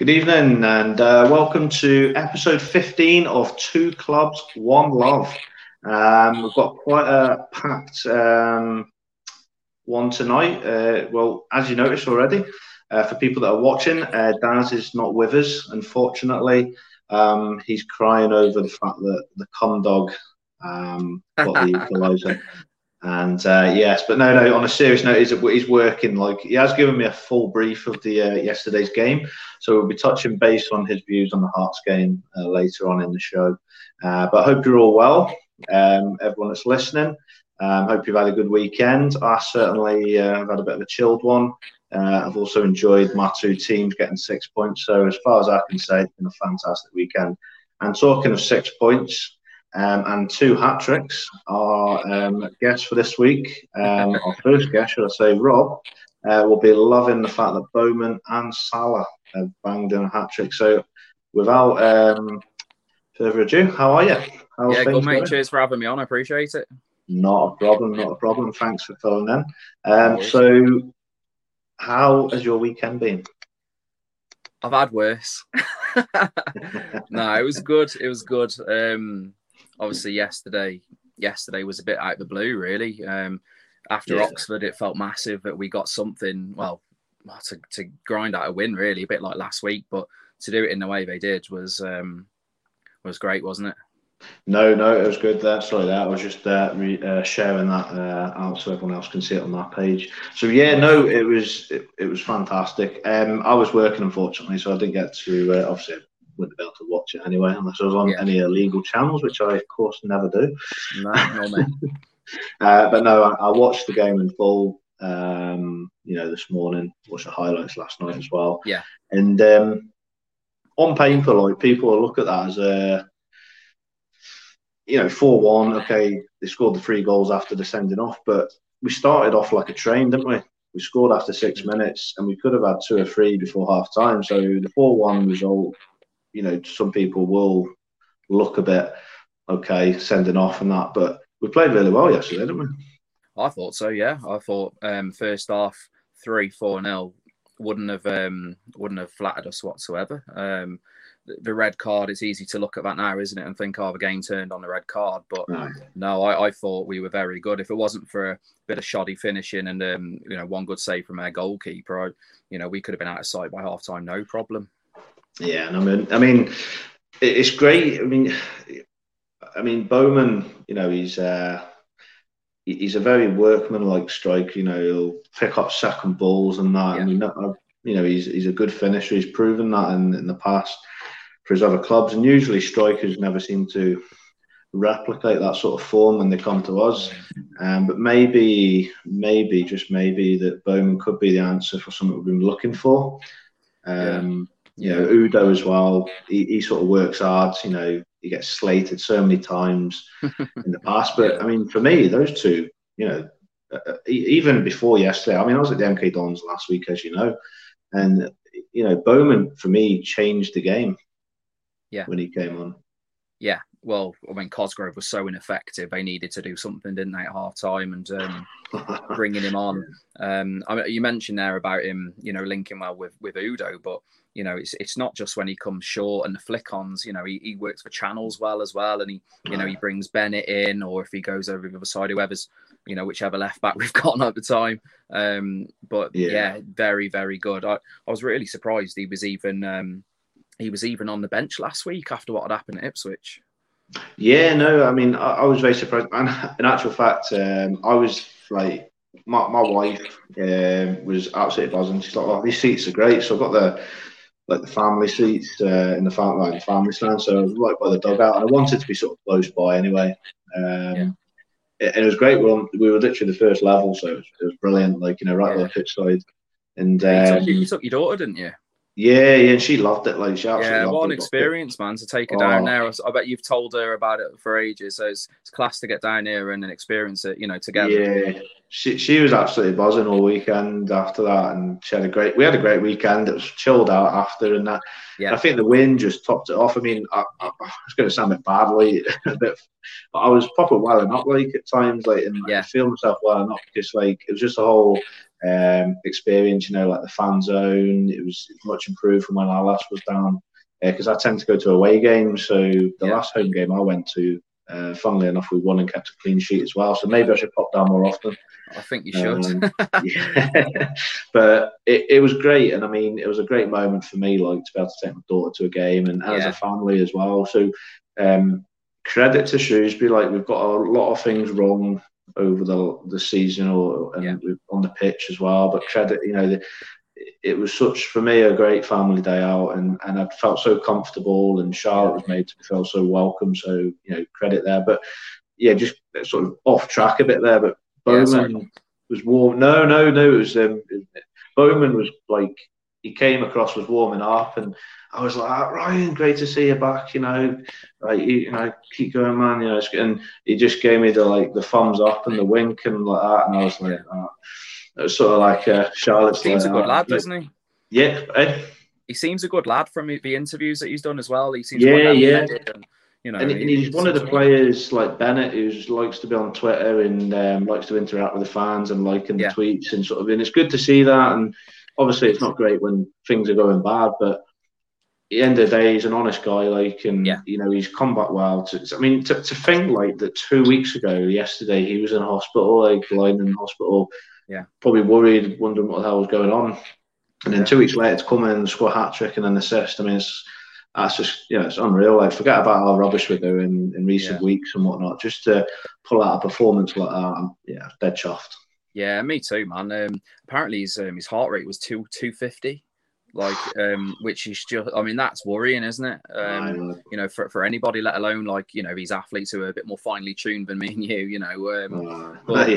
Good evening and welcome to episode 15 of Two Clubs, One Love. We've got quite a packed one tonight. Well, as you noticed already, for people that are watching, Daz is not with us, unfortunately. He's crying over the fact that the cum dog got the equaliser. And yes, but no, on a serious note, he's working. Like, he has given me a full brief of the yesterday's game, so we'll be touching base on his views on the Hearts game later on in the show. But I hope you're all well, everyone that's listening. Hope you've had a good weekend. I certainly have had a bit of a chilled one. I've also enjoyed my two teams getting 6 points, so as far as I can say, it's been a fantastic weekend. And talking of 6 points, and two hat-tricks, our guest for this week, our first guest, should I say, Rob, will be loving the fact that Bowman and Salah have banged in a hat-trick. So without further ado, how are you? Yeah, good, mate. Cheers for having me on. I appreciate it. Not a problem, not a problem. Thanks for filling in. So how has your weekend been? I've had worse. No, it was good. It was good. Obviously, yesterday was a bit out of the blue, really. After Oxford, it felt massive that we got something, well, to grind out a win, really, a bit like last week. But to do it in the way they did was great, wasn't it? No, it was good. Sorry, that I was just sharing that out so everyone else can see it on that page. So yeah, no, it was fantastic. I was working, unfortunately, so I didn't get to obviously. Wouldn't be able to watch it anyway unless I was on any illegal channels, which I of course never do. No. But no, I watched the game in full. This morning, watched the highlights last night as well. Yeah, and on paper, like, people will look at that as 4-1. Okay, they scored the three goals after the sending off, but we started off like a train, didn't we? We scored after 6 minutes, and we could have had two or three before half time. So the 4-1 result. Some people will look a bit, okay, sending off and that, but we played really well yesterday, didn't we? I thought so, yeah. I thought first half 3-4-0 wouldn't have flattered us whatsoever. The red card, it's easy to look at that now, isn't it, and think, oh, the game turned on the red card. But no, I thought we were very good. If it wasn't for a bit of shoddy finishing and one good save from our goalkeeper, we could have been out of sight by half time, no problem. Yeah, and I mean, it's great. I mean, Bowman, he's a very workmanlike striker. He'll pick up second balls and that. Yeah. He's a good finisher. He's proven that in the past for his other clubs. And usually, strikers never seem to replicate that sort of form when they come to us. But maybe, just maybe, that Bowman could be the answer for something we've been looking for. Udo as well, he sort of works hard, he gets slated so many times in the past. But, I mean, for me, those two, even before yesterday, I mean, I was at the MK Dons last week, as you know, and, Bowman, for me, changed the game when he came on. Yeah, well, I mean, Cosgrove was so ineffective, they needed to do something, didn't they, at half-time, and bringing him on. I mean, you mentioned there about him, linking well with Udo, but, it's not just when he comes short and the flick-ons, he works for channels well as well, and he brings Bennett in, or if he goes over the other side, whoever's, whichever left-back we've got at the time. But very, very good. I was really surprised he was even... he was even on the bench last week after what had happened at Ipswich. Yeah, no, I mean, I was very surprised. And in actual fact, I was like, my wife was absolutely buzzing. She's like, "Oh, these seats are great." So I've got the family seats in the family stand. So I was right by the dugout, and I wanted to be sort of close by anyway. And it was great. We were literally the first level, so it was brilliant. Like, right by the pitch side. And you took your daughter, didn't you? Yeah, and she loved it. Like, she absolutely loved it. What an experience, man, to take her down there. I bet you've told her about it for ages. So it's class to get down here and experience it, together. Yeah, she was absolutely buzzing all weekend after that, and we had a great weekend. It was chilled out after, and that. Yeah. And I think the wind just topped it off. I mean, I was going to sound a bit badly, but I was proper welling up, like, at times, like, and I feel myself welling up because, like, it was just a whole experience, you know, like the fan zone. It was much improved from when I last was down, because I tend to go to away games. So the last home game I went to, funnily enough, we won and kept a clean sheet as well. So maybe I should pop down more often. I think you should. But it was great. And I mean, it was a great moment for me, like, to be able to take my daughter to a game and as a family as well. So credit to Shrewsbury. Like, we've got a lot of things wrong over the season on the pitch as well. But credit, you know, it was such, for me, a great family day out, and I felt so comfortable, and Charlotte was made to feel so welcome. So, you know, credit there. But yeah, just sort of off track a bit there. But Bowman was warm. No. It was Bowman was like, he came across, was warming up, and I was like, Ryan, great to see you back. You know, like, you know, keep going, man. You know, and he just gave me the thumbs up and the wink and like that, and I was like, it was sort of like Charlotte. Steve's a good lad, doesn't he? Yeah. He seems a good lad from the interviews that he's done as well. He seems and, you know, and he's one of the players like Bennett who likes to be on Twitter and likes to interact with the fans and liking the tweets and sort of. And it's good to see that. And obviously, it's not great when things are going bad, but at the end of the day, he's an honest guy. Like, and you know, he's come back well. I mean, to think like that 2 weeks ago, yesterday, he was in hospital, like lying in hospital. Yeah, probably worried, wondering what the hell was going on, and then 2 weeks later to come in and score a hat trick and an assist. I mean, that's just, you know, it's unreal. Like, forget about all the rubbish we're doing in recent weeks and whatnot. Just to pull out a performance like that, I'm dead chuffed. Yeah, me too, man. Apparently his heart rate was 250, like, which is just, I mean, that's worrying, isn't it? You know, for anybody, let alone, like, you know, these athletes who are a bit more finely tuned than me and you, you know. But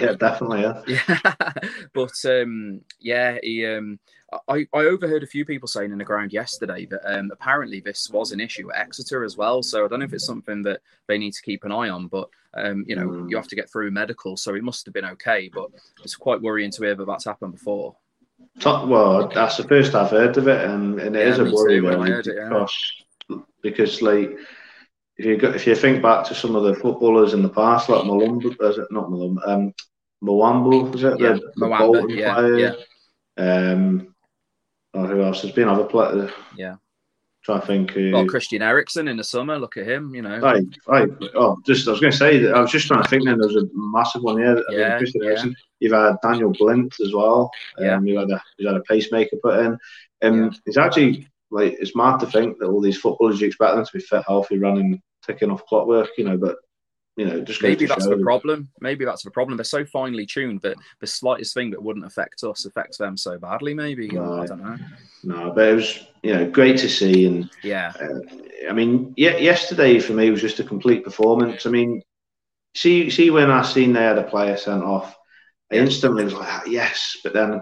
yeah, he I overheard a few people saying in the ground yesterday that apparently this was an issue at Exeter as well. So I don't know if it's something that they need to keep an eye on, but you know, you have to get through medical, so it must have been okay. But it's quite worrying to hear that that's happened before. Well, that's the first I've heard of it, and it is a worry when I heard it, because, like, if you think back to some of the footballers in the past, like Malumba, is it not Malumba? Mwambu, is it? Yeah, Mwambu, or who else has been other players? Yeah, try to think. Well, Christian Eriksen in the summer. Look at him, you know. Right. Oh, I was going to say that. I was just trying to think. Then there was a massive one here. Yeah, I mean, Christian Eriksen. You've had Daniel Blint as well. He's had a pacemaker put in. It's actually, like, it's mad to think that all these footballers, you expect them to be fit, healthy, running, ticking off clockwork, you know, but. You know, just maybe that's the problem. Maybe that's the problem. They're so finely tuned that the slightest thing that wouldn't affect us affects them so badly. Maybe I don't know. No, but it was, you know, great to see, and I mean, yesterday for me was just a complete performance. I mean, see when I seen they had a player sent off, I instantly was like, yes, but then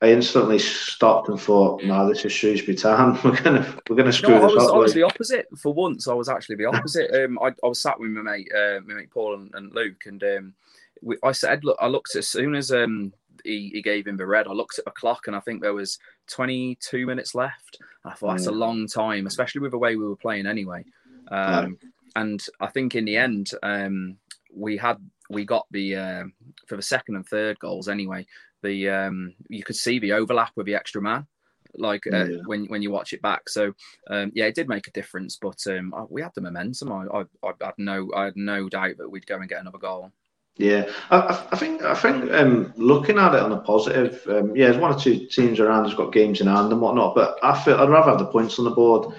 I instantly stopped and thought, no, this is Shrewsbury Town. We're gonna screw this up. I was the opposite for once. I was actually the opposite. I was sat with my mate Paul and Luke, and I said, look, I looked as soon as he gave him the red. I looked at the clock, and I think there was 22 minutes left. I thought that's a long time, especially with the way we were playing anyway. And I think in the end, we got the for the second and third goals anyway. The you could see the overlap with the extra man, like when you watch it back. So it did make a difference. But we had the momentum. I had no doubt that we'd go and get another goal. Yeah, I think looking at it on a positive, there's one or two teams around that's got games in hand and whatnot. But I feel I'd rather have the points on the board.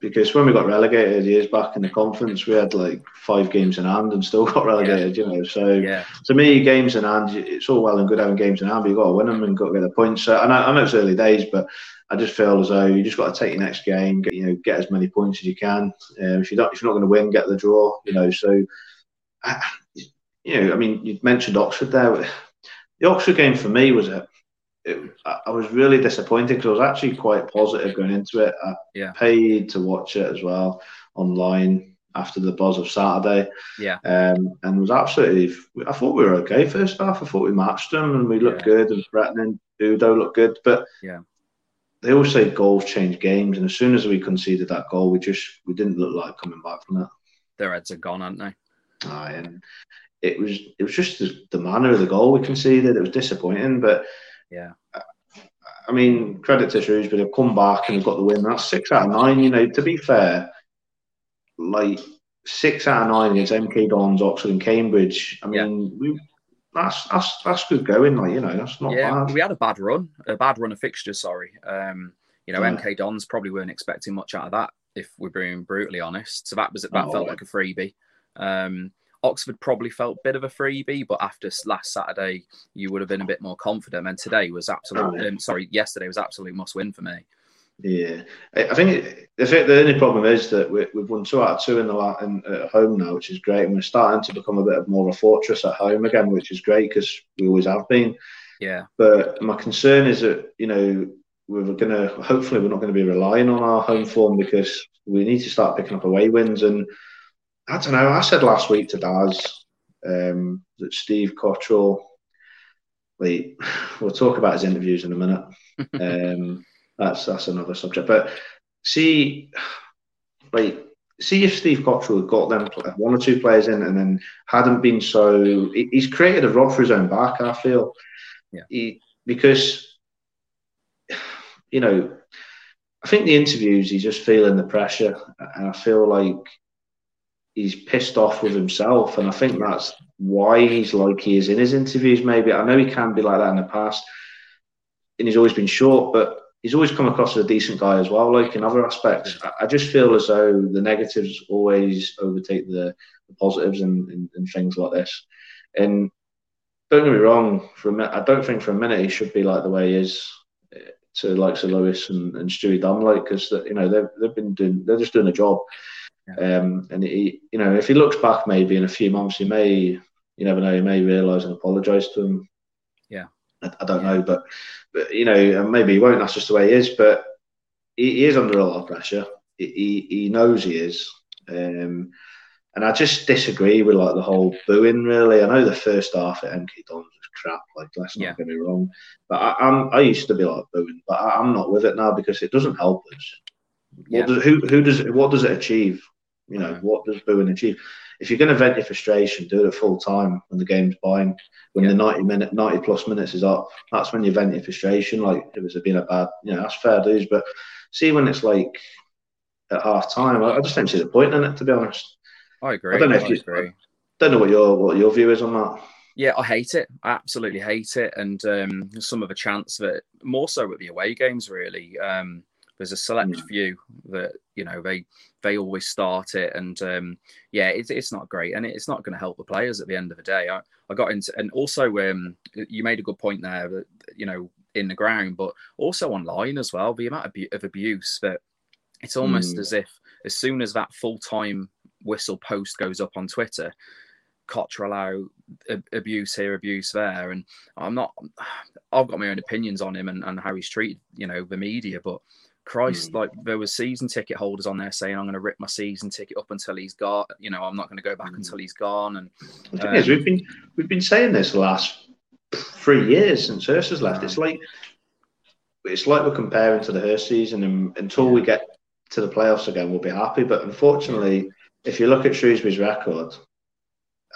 Because when we got relegated years back in the conference, we had like 5 games in hand and still got relegated, you know. So to me, games in hand, it's all well and good having games in hand, but you've got to win them and got to get the points. So, and I know it's early days, but I just feel as though you just got to take your next game, get as many points as you can. If you're not going to win, get the draw, you know. So, I mean, you mentioned Oxford there. The Oxford game for me was I was really disappointed because I was actually quite positive going into it. I paid to watch it as well online after the buzz of Saturday. And was absolutely, I thought we were okay first half. I thought we matched them and we looked good and threatening. Udo looked good, but they always say goals change games. And as soon as we conceded that goal, we didn't look like coming back from that. Their heads are gone, aren't they? And it was just the manner of the goal we conceded. It was disappointing, but yeah, I mean, credit to Shrewsbury, they've come back and got the win. That's 6 out of 9. You know, to be fair, like 6 out of 9 against MK Dons, Oxford, and Cambridge. I mean, yeah. That's good going. Like, you know, that's not bad. We had a bad run of fixtures. Sorry, you know, yeah. MK Dons probably weren't expecting much out of that, if we're being brutally honest. So that felt like a freebie. Oxford probably felt a bit of a freebie, but after last Saturday, you would have been a bit more confident. And today was yesterday was absolute must-win for me. Yeah, I think the only problem is that we've won 2 out of 2 at home now, which is great, and we're starting to become a bit of more of a fortress at home again, which is great because we always have been. Yeah. But my concern is that, you know, we're not going to be relying on our home form, because we need to start picking up away wins. And I don't know, I said last week to Daz that Steve Cotterill, we'll talk about his interviews in a minute. That's another subject. But see if Steve Cotterill had got them 1 or 2 players in and then hadn't been so... He's created a rod for his own back, I feel. Yeah. Because, you know, I think the interviews, he's just feeling the pressure. And I feel like he's pissed off with himself, and I think that's why he's like he is in his interviews. Maybe, I know he can be like that in the past, and he's always been short, but he's always come across as a decent guy as well. Like in other aspects, I just feel as though the negatives always overtake the positives and things like this. And don't get me wrong, I don't think for a minute he should be like the way he is to likes of Lewis and Stewie Dunlake, because you know they're just doing a job. And he, you know, if he looks back maybe in a few months, he may realise and apologise to him. Yeah, I don't know, but you know, and maybe he won't. That's just the way he is. But he is under a lot of pressure. He knows he is, and I just disagree with the whole booing. Really, I know the first half at MK Dons was crap. Let's not get me wrong. But I used to be booing, but I'm not with it now because it doesn't help us. What does it achieve? You know, what does booing achieve? If you're going to vent your frustration, do it at full time when the game's buying. When the 90 plus minutes is up, that's when you vent your frustration. Like, if it's been a bad, you know, that's fair dues. But see, when it's at half time, I just don't see the point in it, to be honest. I agree. I don't know if you agree. I don't know what your view is on that. Yeah, I hate it. I absolutely hate it. And some of a chance that more so with the away games, really. There's a select few that, you know, they always start it, and it's not great, and it's not going to help the players at the end of the day. I got into, and also you made a good point there, that, you know, in the ground, but also online as well, the amount of abuse that it's almost as if as soon as that full time whistle post goes up on Twitter, Cotterill out, abuse here, abuse there, and I've got my own opinions on him and how he's treated, you know, the media, but. Christ, there was season ticket holders on there saying, I'm going to rip my season ticket up until he's gone. You know, I'm not going to go back until he's gone. And the thing is, we've been saying this the last 3 years since Hurst has left. It's like we're comparing to the Hurst season, and until we get to the playoffs again, we'll be happy. But unfortunately, if you look at Shrewsbury's record,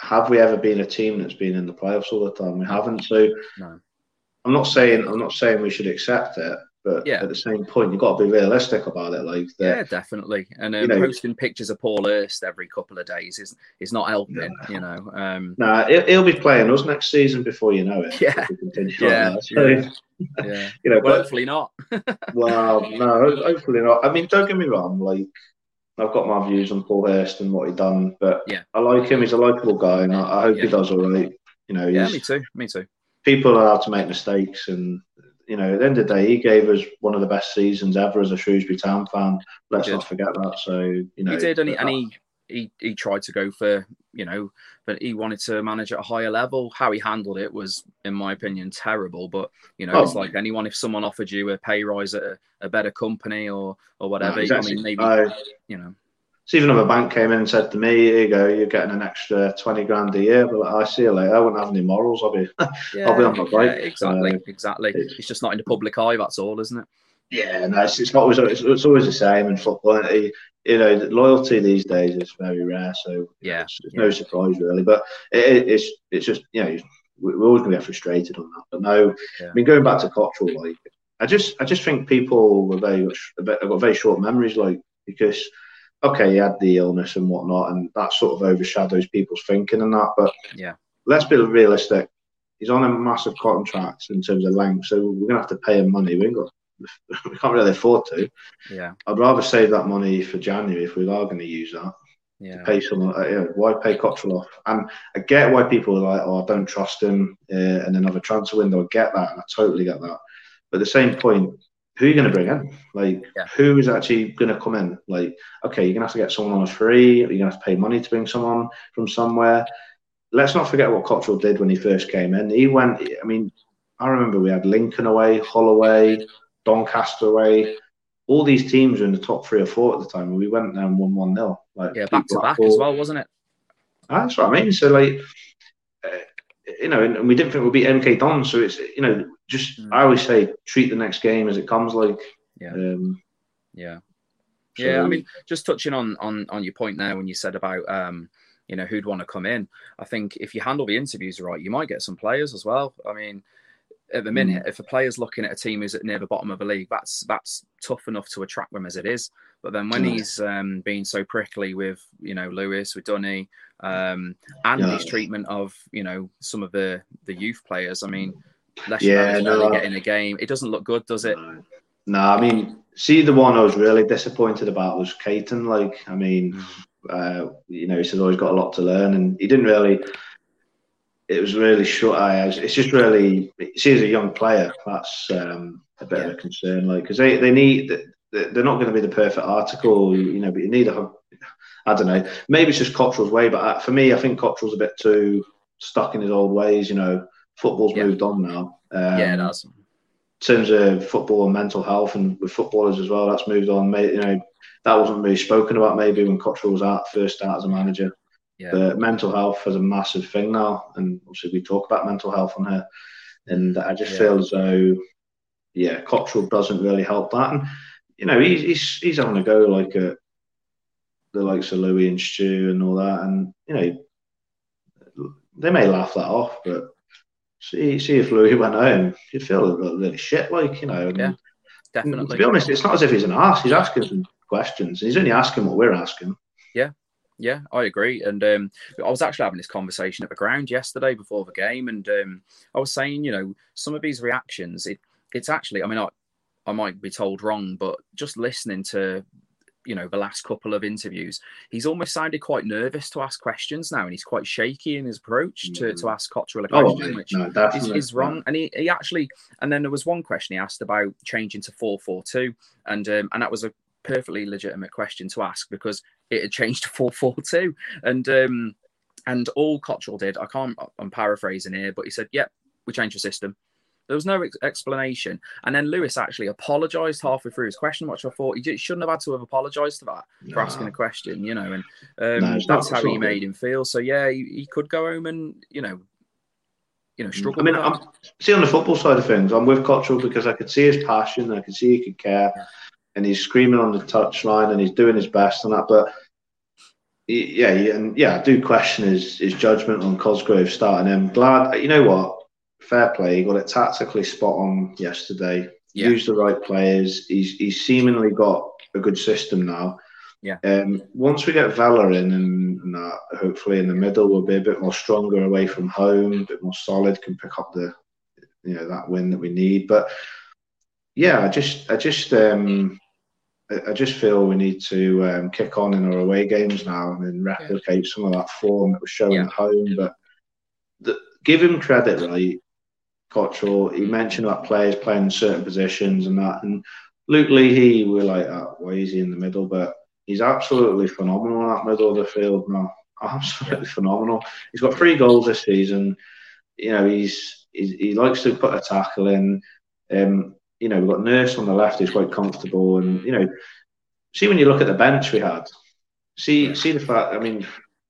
have we ever been a team that's been in the playoffs all the time? We haven't. So I'm not saying we should accept it. But at the same point, you've got to be realistic about it. Definitely. And posting pictures of Paul Hurst every couple of days is not helping, you know. He'll be playing us next season before you know it. Yeah. You know, hopefully not. Hopefully not. I mean, don't get me wrong. I've got my views on Paul Hurst and what he's done, but I like him. He's a likeable guy, and I hope he does all right. You know, me too. People are allowed to make mistakes, and you know, at the end of the day, he gave us one of the best seasons ever as a Shrewsbury Town fan. Let's not forget that. So, you know, he did, and he tried to go for, you know, but he wanted to manage at a higher level. How he handled it was, in my opinion, terrible. But you know, it's like anyone. If someone offered you a pay rise at a better company or whatever, exactly. I mean, maybe you know. So even if a bank came in and said to me, "Here you go, you're getting an extra 20 grand a year," but I see you later. I wouldn't have any morals. I'll be on my bike. Exactly. It's just not in the public eye. That's all, isn't it? Yeah, no, it's always the same in football. you know, loyalty these days is very rare. So yeah, it's no surprise really. But it's just, you know, we're always going to get frustrated on that. But no, I mean, going back to Cotterill, like I just think people were got very short memories, like, because okay, he had the illness and whatnot, and that sort of overshadows people's thinking and that. But yeah, let's be realistic. He's on a massive contract in terms of length, so we're going to have to pay him money. We can't really afford to. Yeah, I'd rather save that money for January if we are going to use that. Yeah, to pay someone. Why pay Cotterill off? And I get why people are like, "Oh, I don't trust him," in another transfer window. I get that, and I totally get that. But at the same point, who are you going to bring in? Like, who is actually going to come in? Like, okay, you're going to have to get someone on a free. You're going to have to pay money to bring someone from somewhere. Let's not forget what Cotterill did when he first came in. He went, I mean, I remember we had Lincoln away, Holloway, Doncaster away. All these teams were in the top 3 or 4 at the time, and we went there and won 1-0. Like, yeah, back to back as well, wasn't it? That's what I mean. So, like, you know, and we didn't think we'd beat MK Dons. So it's, you know, just I always say treat the next game as it comes. Like, I mean, just touching on your point there when you said about you know, who'd want to come in. I think if you handle the interviews right, you might get some players as well. I mean, at the minute, if a player's looking at a team who's near the bottom of the league, that's tough enough to attract them as it is. But then when he's being so prickly with, you know, Lewis, with Dunny, and his treatment of, you know, some of the youth players, I mean, getting a game, it doesn't look good, does it? No, I mean, see, the one I was really disappointed about was Caton. Like, I mean, you know, he said, "Oh, he's got a lot to learn," and he didn't really. It was really short. It's just really, see, as a young player, that's a bit of a concern. Like, because they need. They're not going to be the perfect article, you know, but you need a, I don't know, maybe it's just Cotterill's way, but for me, I think Cotterill's a bit too stuck in his old ways, you know. Football's moved on now. It does. In terms of football and mental health and with footballers as well, that's moved on. You know, that wasn't really spoken about maybe when Cotterill was at first start as a manager. Yeah. But mental health is a massive thing now, and obviously we talk about mental health on here, and I just feel as though, Cotterill doesn't really help that. And, you know, he's having a go like at the likes of Louis and Stu and all that, and you know they may laugh that off, but see if Louis went home, you'd feel really shit, like, you know. Yeah, definitely. To be honest, it's not as if he's an arse. He's asking some questions, and he's only asking what we're asking. Yeah, I agree. And I was actually having this conversation at the ground yesterday before the game, and I was saying, you know, some of these reactions, it's actually, I mean, I might be told wrong, but just listening to, you know, the last couple of interviews, he's almost sounded quite nervous to ask questions now, and he's quite shaky in his approach to ask Cotterill a question, which is wrong. And he actually, and then there was one question he asked about changing to 4-4-2, and that was a perfectly legitimate question to ask because it had changed to 4-4-2, and all Cotterill did, I'm paraphrasing here, but he said, "Yep, we changed the system." There was no explanation. And then Lewis actually apologised halfway through his question, which I thought he shouldn't have had to have apologised to that for asking a question, you know. And that's how he made him feel. So, yeah, he could go home and, you know, struggle. I mean, see, on the football side of things, I'm with Cotterill because I could see his passion, and I could see he could care, and he's screaming on the touchline, and he's doing his best and that. But, I do question his judgment on Cosgrove starting him. Glad, you know what? Fair play, he got it tactically spot on yesterday. Yeah. Used the right players. He's seemingly got a good system now. Yeah. Once we get Vela in and that, hopefully in the middle, we'll be a bit more stronger away from home, a bit more solid, can pick up the, you know, that win that we need. But yeah, I just feel we need to kick on in our away games now and replicate some of that form that was shown at home. But give him credit, right? Cotterill, he mentioned about players playing in certain positions and that. And Luke Leahy, we're like, why is he in the middle? But he's absolutely phenomenal in that middle of the field now. Absolutely phenomenal. He's got 3 goals this season. You know, he likes to put a tackle in. You know, we've got Nurse on the left, who's quite comfortable. And, you know, see, when you look at the bench we had, see the fact, I mean,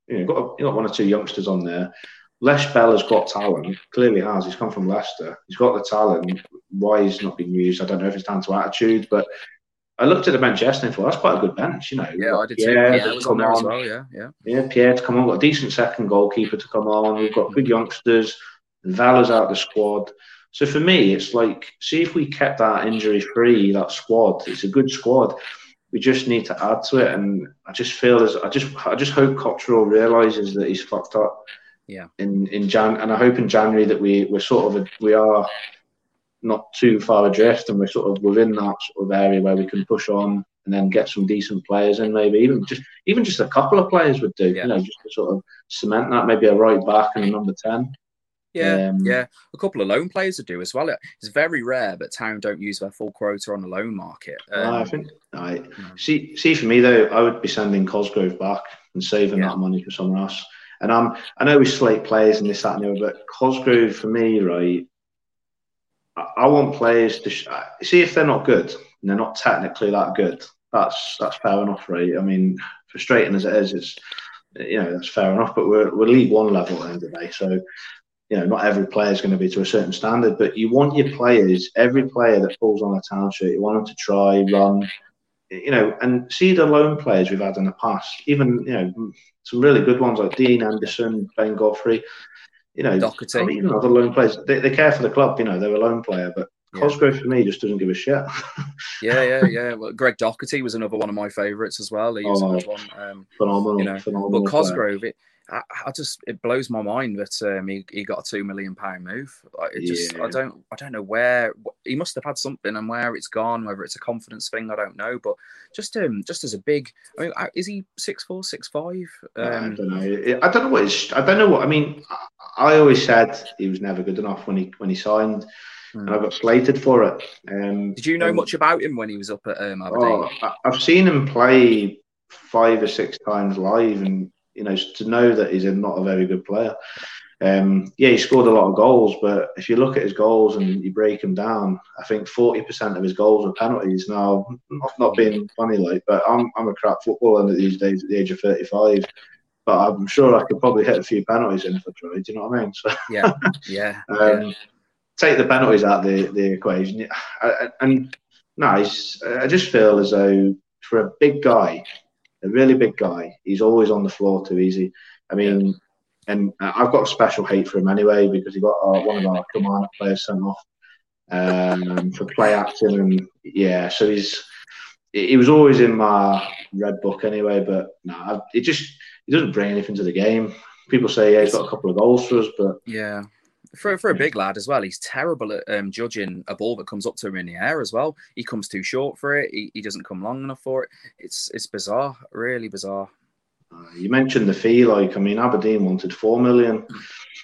you know, you've got 1 or 2 youngsters on there. Les Bell has got talent, clearly has. He's come from Leicester. He's got the talent. Why he's not been used, I don't know if it's down to attitude, but I looked at the bench yesterday and thought, that's quite a good bench, you know. Yeah, I did too. Yeah, I was on there as well, yeah. Pierre to come on, got a decent second goalkeeper to come on. We've got good youngsters. Vala's out of the squad. So for me, it's like, see if we kept that injury-free, that squad. It's a good squad. We just need to add to it. And I just feel as I just hope Cotterill realises that he's fucked up. Yeah. And I hope in January that we are not too far adrift, and we're sort of within that sort of area where we can push on and then get some decent players in. Maybe even just a couple of players would do, you know, just to sort of cement that. Maybe a right back and a number 10. Yeah, a couple of loan players would do as well. It's very rare that Town don't use their full quota on the loan market. See, for me though, I would be sending Cosgrove back and saving that money for someone else. And I know we slate players and this, that, and the other, but Cosgrove for me, right? I want players to see if they're not good and they're not technically that good. That's fair enough, right? I mean, frustrating as it is, it's, you know, that's fair enough. But we're League One level at the end of the day, so you know, not every player is going to be to a certain standard. But you want your players, every player that falls on a Town shirt, you want them to try, run, you know, and see the loan players we've had in the past. Even, you know, some really good ones like Dean Anderson, Ben Godfrey. You know, Doherty. I mean, even other loan players, they care for the club, you know, they're a loan player, but Cosgrove for me just doesn't give a shit. Yeah. Well, Greg Doherty was another one of my favourites as well. He was another one. Phenomenal, you know, phenomenal. But Cosgrove, it blows my mind that he got a £2 million move. I don't know where he must have had something and where it's gone. Whether it's a confidence thing, I don't know. But just as a big, I mean, is he 6'4", 6'5"? I don't know. I mean, I always said he was never good enough when he signed, and I got slated for it. Did you know much about him when he was up at Aberdeen? Oh, I've seen him play 5 or 6 times live, and you know, to know that he's not a very good player. He scored a lot of goals, but if you look at his goals and you break them down, I think 40% of his goals are penalties. Now, not being funny, like, but I'm a crap footballer these days at the age of 35. But I'm sure I could probably hit a few penalties in if I tried. Do you know what I mean? So, take the penalties out of the equation. I just feel as though for a big guy, a really big guy, he's always on the floor too easy. I mean, and I've got a special hate for him anyway because he got one of our Kilmarnock players sent off for play acting, and so he was always in my red book anyway. But he doesn't bring anything to the game. People say he's got a couple of goals for us, but For a big lad as well, he's terrible at judging a ball that comes up to him in the air as well. He comes too short for it. He doesn't come long enough for it. It's bizarre, really bizarre. You mentioned the fee. Like, I mean, Aberdeen wanted $4 million,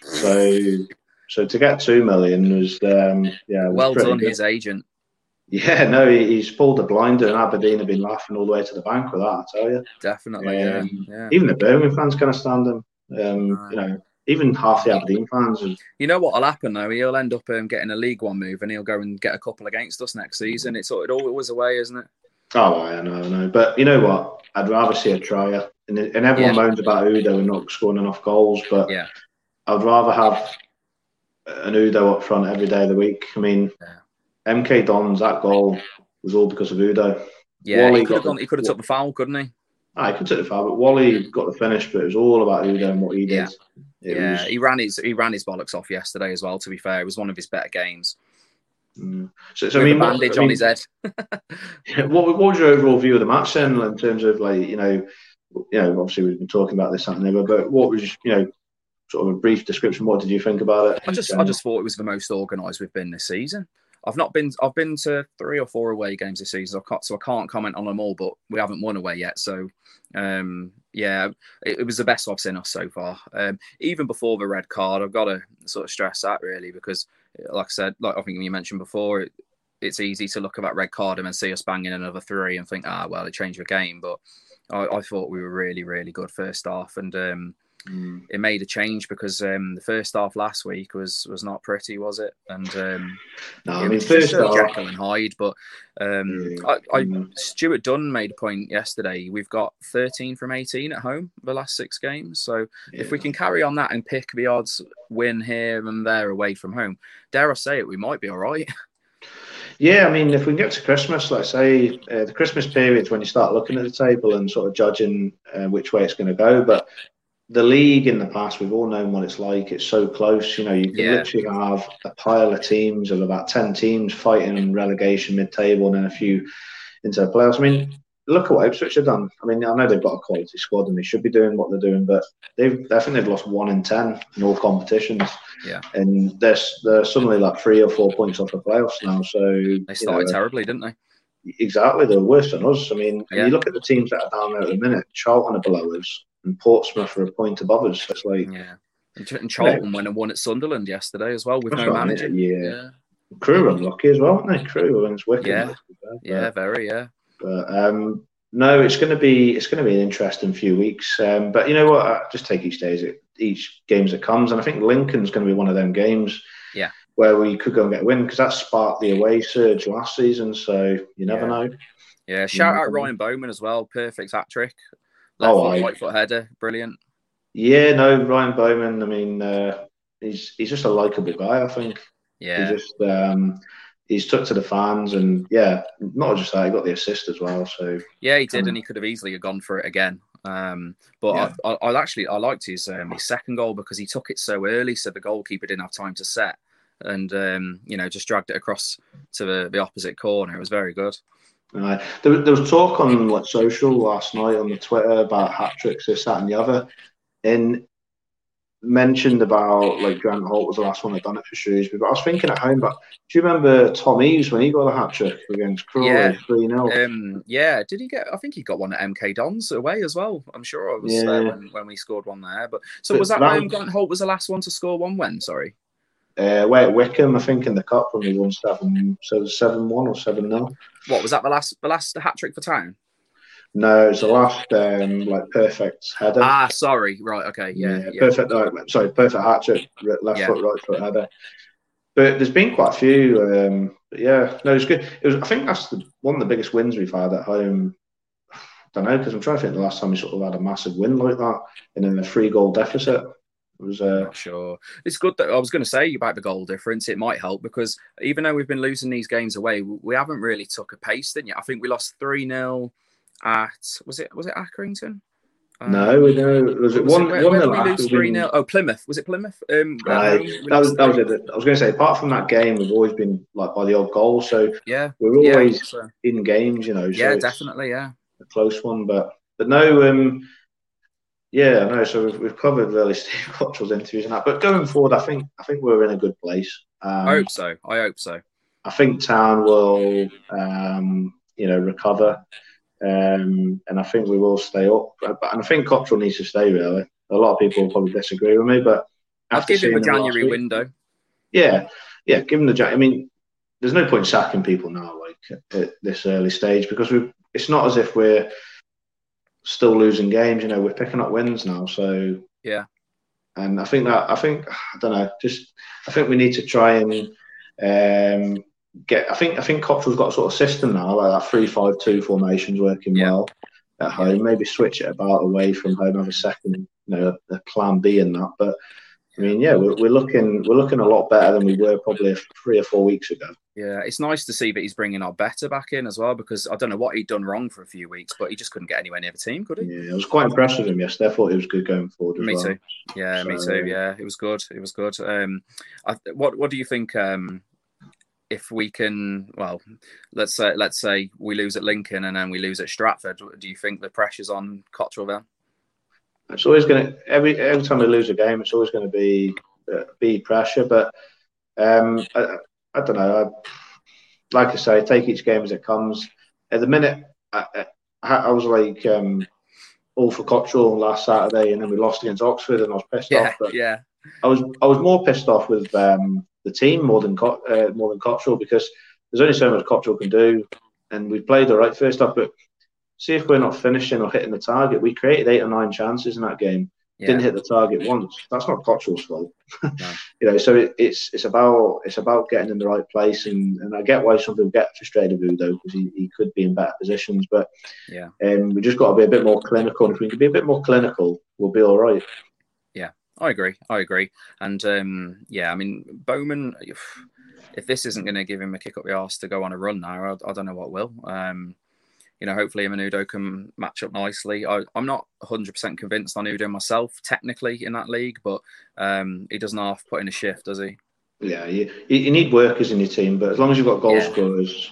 so to get $2 million was well done, his agent. Yeah, no, he's pulled a blinder, and Aberdeen have been laughing all the way to the bank with that. I tell you, definitely. Even the Birmingham fans can't stand him. You know. Even half the Aberdeen fans. You know what will happen, though? He'll end up getting a League One move, and he'll go and get a couple against us next season. It's always away, isn't it? Oh, I know. But you know what? I'd rather see a tryer. And everyone moans about Udo and not scoring enough goals, but I'd rather have an Udo up front every day of the week. I mean, MK Dons, that goal was all because of Udo. Yeah, he could have took the foul, couldn't he? I could take the foul, but Wally got the finish, but it was all about Udo and what he did. Yeah, he ran his bollocks off yesterday as well, to be fair. It was one of his better games. So I mean, bandage on his head. What was your overall view of the match then, in terms of, like, you know, obviously we've been talking about this, that, and the other, but what was, you know, sort of a brief description, what did you think about it? I just thought it was the most organised we've been this season. I've been to 3 or 4 away games this season, so I can't comment on them all. But we haven't won away yet, so it was the best I've seen us so far. Even before the red card, I've got to sort of stress that really, because, like I said, like I think you mentioned before, it's easy to look at that red card and then see us banging another 3 and think, well, it changed the game. But I thought we were really, really good first half, and it made a change because the first half last week was not pretty, was it? And I mean, first half, Jekyll and Hyde. But Stuart Dunn made a point yesterday. We've got 13 from 18 at home the last 6 games. So if we can carry on that and pick the odds win here and there away from home, dare I say it, we might be all right. Yeah, I mean, if we can get to Christmas, let's say the Christmas period's when you start looking at the table and sort of judging which way it's going to go. But the league in the past, we've all known what it's like. It's so close. You know, you can literally have a pile of teams of about 10 teams fighting relegation mid-table and then a few into the playoffs. I mean, look at what Ipswich have done. I mean, I know they've got a quality squad and they should be doing what they're doing, but I think they've lost 1 in 10 in all competitions. Yeah. And they're suddenly like 3 or 4 points off the playoffs now. So they started terribly, didn't they? Exactly. They're worse than us. I mean, you look at the teams that are down there at the minute, Charlton are below us. And Portsmouth are a point above us. It's like, and Charlton went and won at Sunderland yesterday as well with no manager. Crew were unlucky as well, weren't they? Crew against Wigan. But no, it's going to be an interesting few weeks. But you know what? I just take each game as it comes, and I think Lincoln's going to be one of them games. Yeah. Where we could go and get a win because that sparked the away surge last season. So you never know. Yeah. Shout out Ryan Bowman as well. Perfect hat trick. Right foot header, brilliant. Yeah, no, Ryan Bowman. I mean, he's just a likable guy. I think. Yeah. He just he's took to the fans, and not just that, he got the assist as well. So. Yeah, he did, and he could have easily gone for it again. But I liked his second goal because he took it so early, so the goalkeeper didn't have time to set, and just dragged it across to the opposite corner. It was very good. Right. There was talk on social last night on the Twitter about hat tricks, this, that, and the other, and mentioned about Grant Holt was the last one that done it for Shrewsbury. But I was thinking at home, but do you remember Tom Eaves when he got a hat trick against Crawley? Yeah, 3-0. Did he get? I think he got one at MK Dons away as well. I'm sure I was there when we scored one there. But so was that when Grant Holt was the last one to score one? When? Sorry. Way at Wickham, I think, in the cup when we won 7-1 or 7-0. What was that? The last hat trick for Town? No, it's the last perfect header. Ah, sorry, right, okay, yeah. Perfect hat trick, left foot, right foot header. But there's been quite a few. It's good. I think that's one of the biggest wins we've had at home. I don't know, because I'm trying to think the last time we sort of had a massive win like that and in a 3-goal deficit. Not sure. It's good that I was going to say about the goal difference. It might help because even though we've been losing these games away, we haven't really took a pasting yet. I think we lost 3-0 at was it Accrington? Plymouth. Was it Plymouth? That was it. I was going to say, apart from that game, we've always been by the odd goal. So we're always in games, So definitely, a close one, but no. Yeah, I know. So we've covered really Steve Cotterill's interviews and that. But going forward, I think we're in a good place. I hope so. I think Town will, recover, and I think we will stay up. And I think Cotterill needs to stay. Really, a lot of people will probably disagree with me, but I'd give him a January window. Yeah, give him the January. I mean, there's no point sacking people now, at this early stage, because it's not as if we're still losing games, we're picking up wins now, so and I think we need to try and get I think Cotterill's got a sort of system now, like that 3-5-2 formation's working well at home. Maybe switch it about away from home, have a second a plan B in that, but I mean, we're looking a lot better than we were probably 3 or 4 weeks ago. Yeah, it's nice to see that he's bringing our better back in as well, because I don't know what he'd done wrong for a few weeks, but he just couldn't get anywhere near the team, could he? Yeah, I was quite impressed with him yesterday. I thought he was good going forward as well. Me too. Yeah, so, me too. Yeah, it was good. It was good. What do you think? If we can, let's say we lose at Lincoln and then we lose at Stratford, do you think the pressure's on Cotterill then? It's always going to, every time we lose a game, it's always going to be pressure. But I don't know. Like I say, take each game as it comes. At the minute, I was all for Cotterill last Saturday, and then we lost against Oxford, and I was pissed off. But I was more pissed off with the team more than Cotterill, because there's only so much Cotterill can do, and we played all right first off, but. See if we're not finishing or hitting the target. We created 8 or 9 chances in that game. Yeah. Didn't hit the target once. That's not Cotterill's fault. No. So it's about getting in the right place. And I get why some people get frustrated with Udo, because he could be in better positions. But we just got to be a bit more clinical. And if we can be a bit more clinical, we'll be all right. Yeah, I agree. And I mean, Bowman. if this isn't going to give him a kick up the arse to go on a run now, I don't know what will. You know, hopefully him and Udo can match up nicely. I'm not 100% convinced on Udo myself, technically, in that league, but he doesn't half put in a shift, does he? Yeah, you need workers in your team, but as long as you've got goal scorers,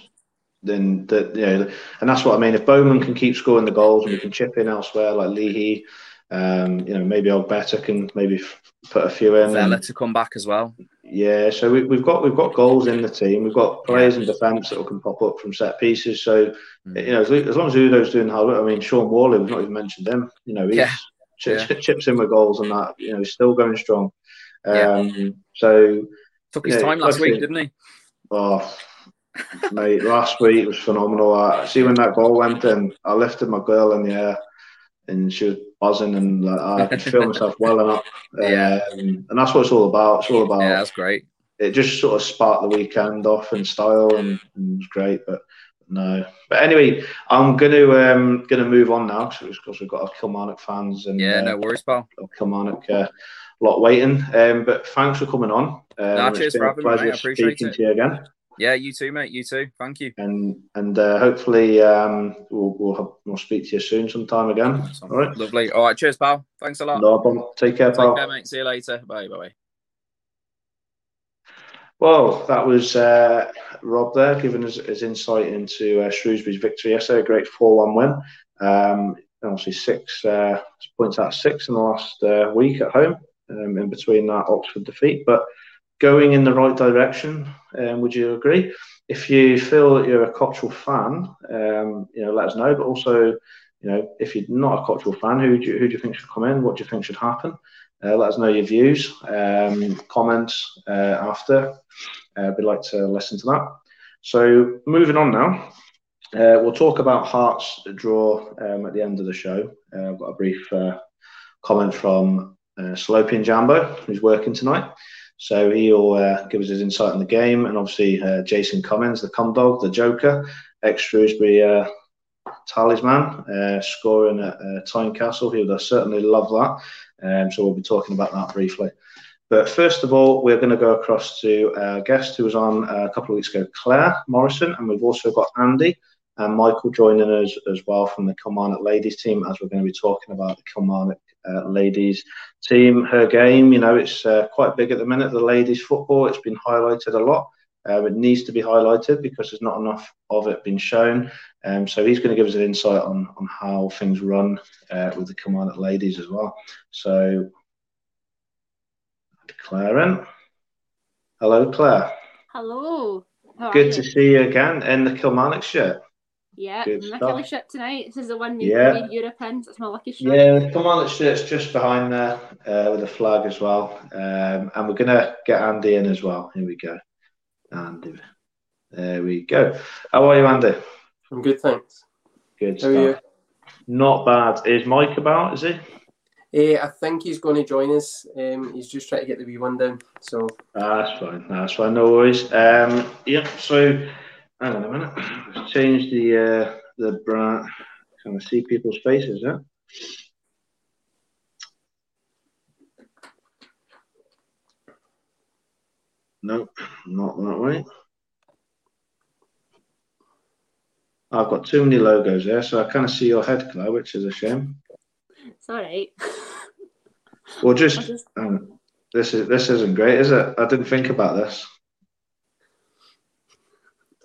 then, and that's what I mean. If Bowman can keep scoring the goals and we can chip in elsewhere, like Leahy, you know, maybe old Better can maybe put a few in. Salah to come back as well. Yeah, so we've got goals in the team. We've got players in defence that can pop up from set pieces. So you know, as long as Udo's doing hard work, I mean, Sean Warley, we've not even mentioned him. You know, he chips in with goals and that. You know, he's still going strong. So took his time last week, didn't he? Oh, mate, last week was phenomenal. I see when that goal went in, I lifted my girl in the air, and she was buzzing, and I could feel myself welling up. And that's what it's all about. It's all about. Yeah, that's great. It just sort of sparked the weekend off in style, and it was great. But no. But anyway, I'm gonna move on now because we've got our Kilmarnock fans and no worries, pal. Kilmarnock lot waiting. But thanks for coming on. Cheers for having me, mate. I appreciate it. To you again. Yeah, you too, mate. You too. Thank you. And hopefully we'll speak to you soon sometime again. Awesome. All right. Lovely. All right. Cheers, pal. Thanks a lot. No problem. Take care, pal. Take care, mate. See you later. Bye. Bye. Well, that was Rob there giving us his insight into Shrewsbury's victory yesterday. A great 4-1 win. Obviously 6 points out of 6 in the last week at home. In between that Oxford defeat, but going in the right direction. Would you agree? If you feel that you're a Cotterill fan, you know, let us know. But also, you know, if you're not a Cotterill fan, who do you think should come in? What do you think should happen? Let us know your views, comments after. We'd like to listen to that. So moving on now, we'll talk about Hearts draw at the end of the show. I've got a brief comment from Slopian Jambo, who's working tonight. So he'll give us his insight on the game. And obviously Jason Cummins, the Cumdog, the Joker, ex-Shrewsbury talisman, scoring at Tynecastle. He would certainly love that. So we'll be talking about that briefly. But first of all, we're going to go across to a guest who was on a couple of weeks ago, Claire Morrison. And we've also got Andy and Michael joining us as well from the Kilmarnock ladies team, as we're going to be talking about the Kilmarnock ladies team, her game. You know, it's quite big at the minute, the ladies football. It's been highlighted a lot. It needs to be highlighted because there's not enough of it being shown. So he's going to give us an insight on how things run with the Kilmarnock ladies as well. So, Claire in. Hello, Claire. Hello. Good to see you again in the Kilmarnock shirt. Yeah, my Kelly shirt tonight. This is the one in Europe in. That's my lucky shirt. Yeah, the Kilmarnock shirt's just behind there with a flag as well. And we're going to get Andy in as well. Here we go. Andy. There we go. How are you, Andy? I'm good, thanks. Good stuff. How are you? Not bad. Is Mike about, is he? I think he's going to join us. He's just trying to get the wee one down. So. That's fine. That's fine. No worries. Yeah, so... Hang on a minute. Let's change the brand. Can I see people's faces? Yeah. Nope, not that way. I've got too many logos there, so I can't see your head, Claire, which is a shame. It's all right. Well, just... this isn't great, is it? I didn't think about this.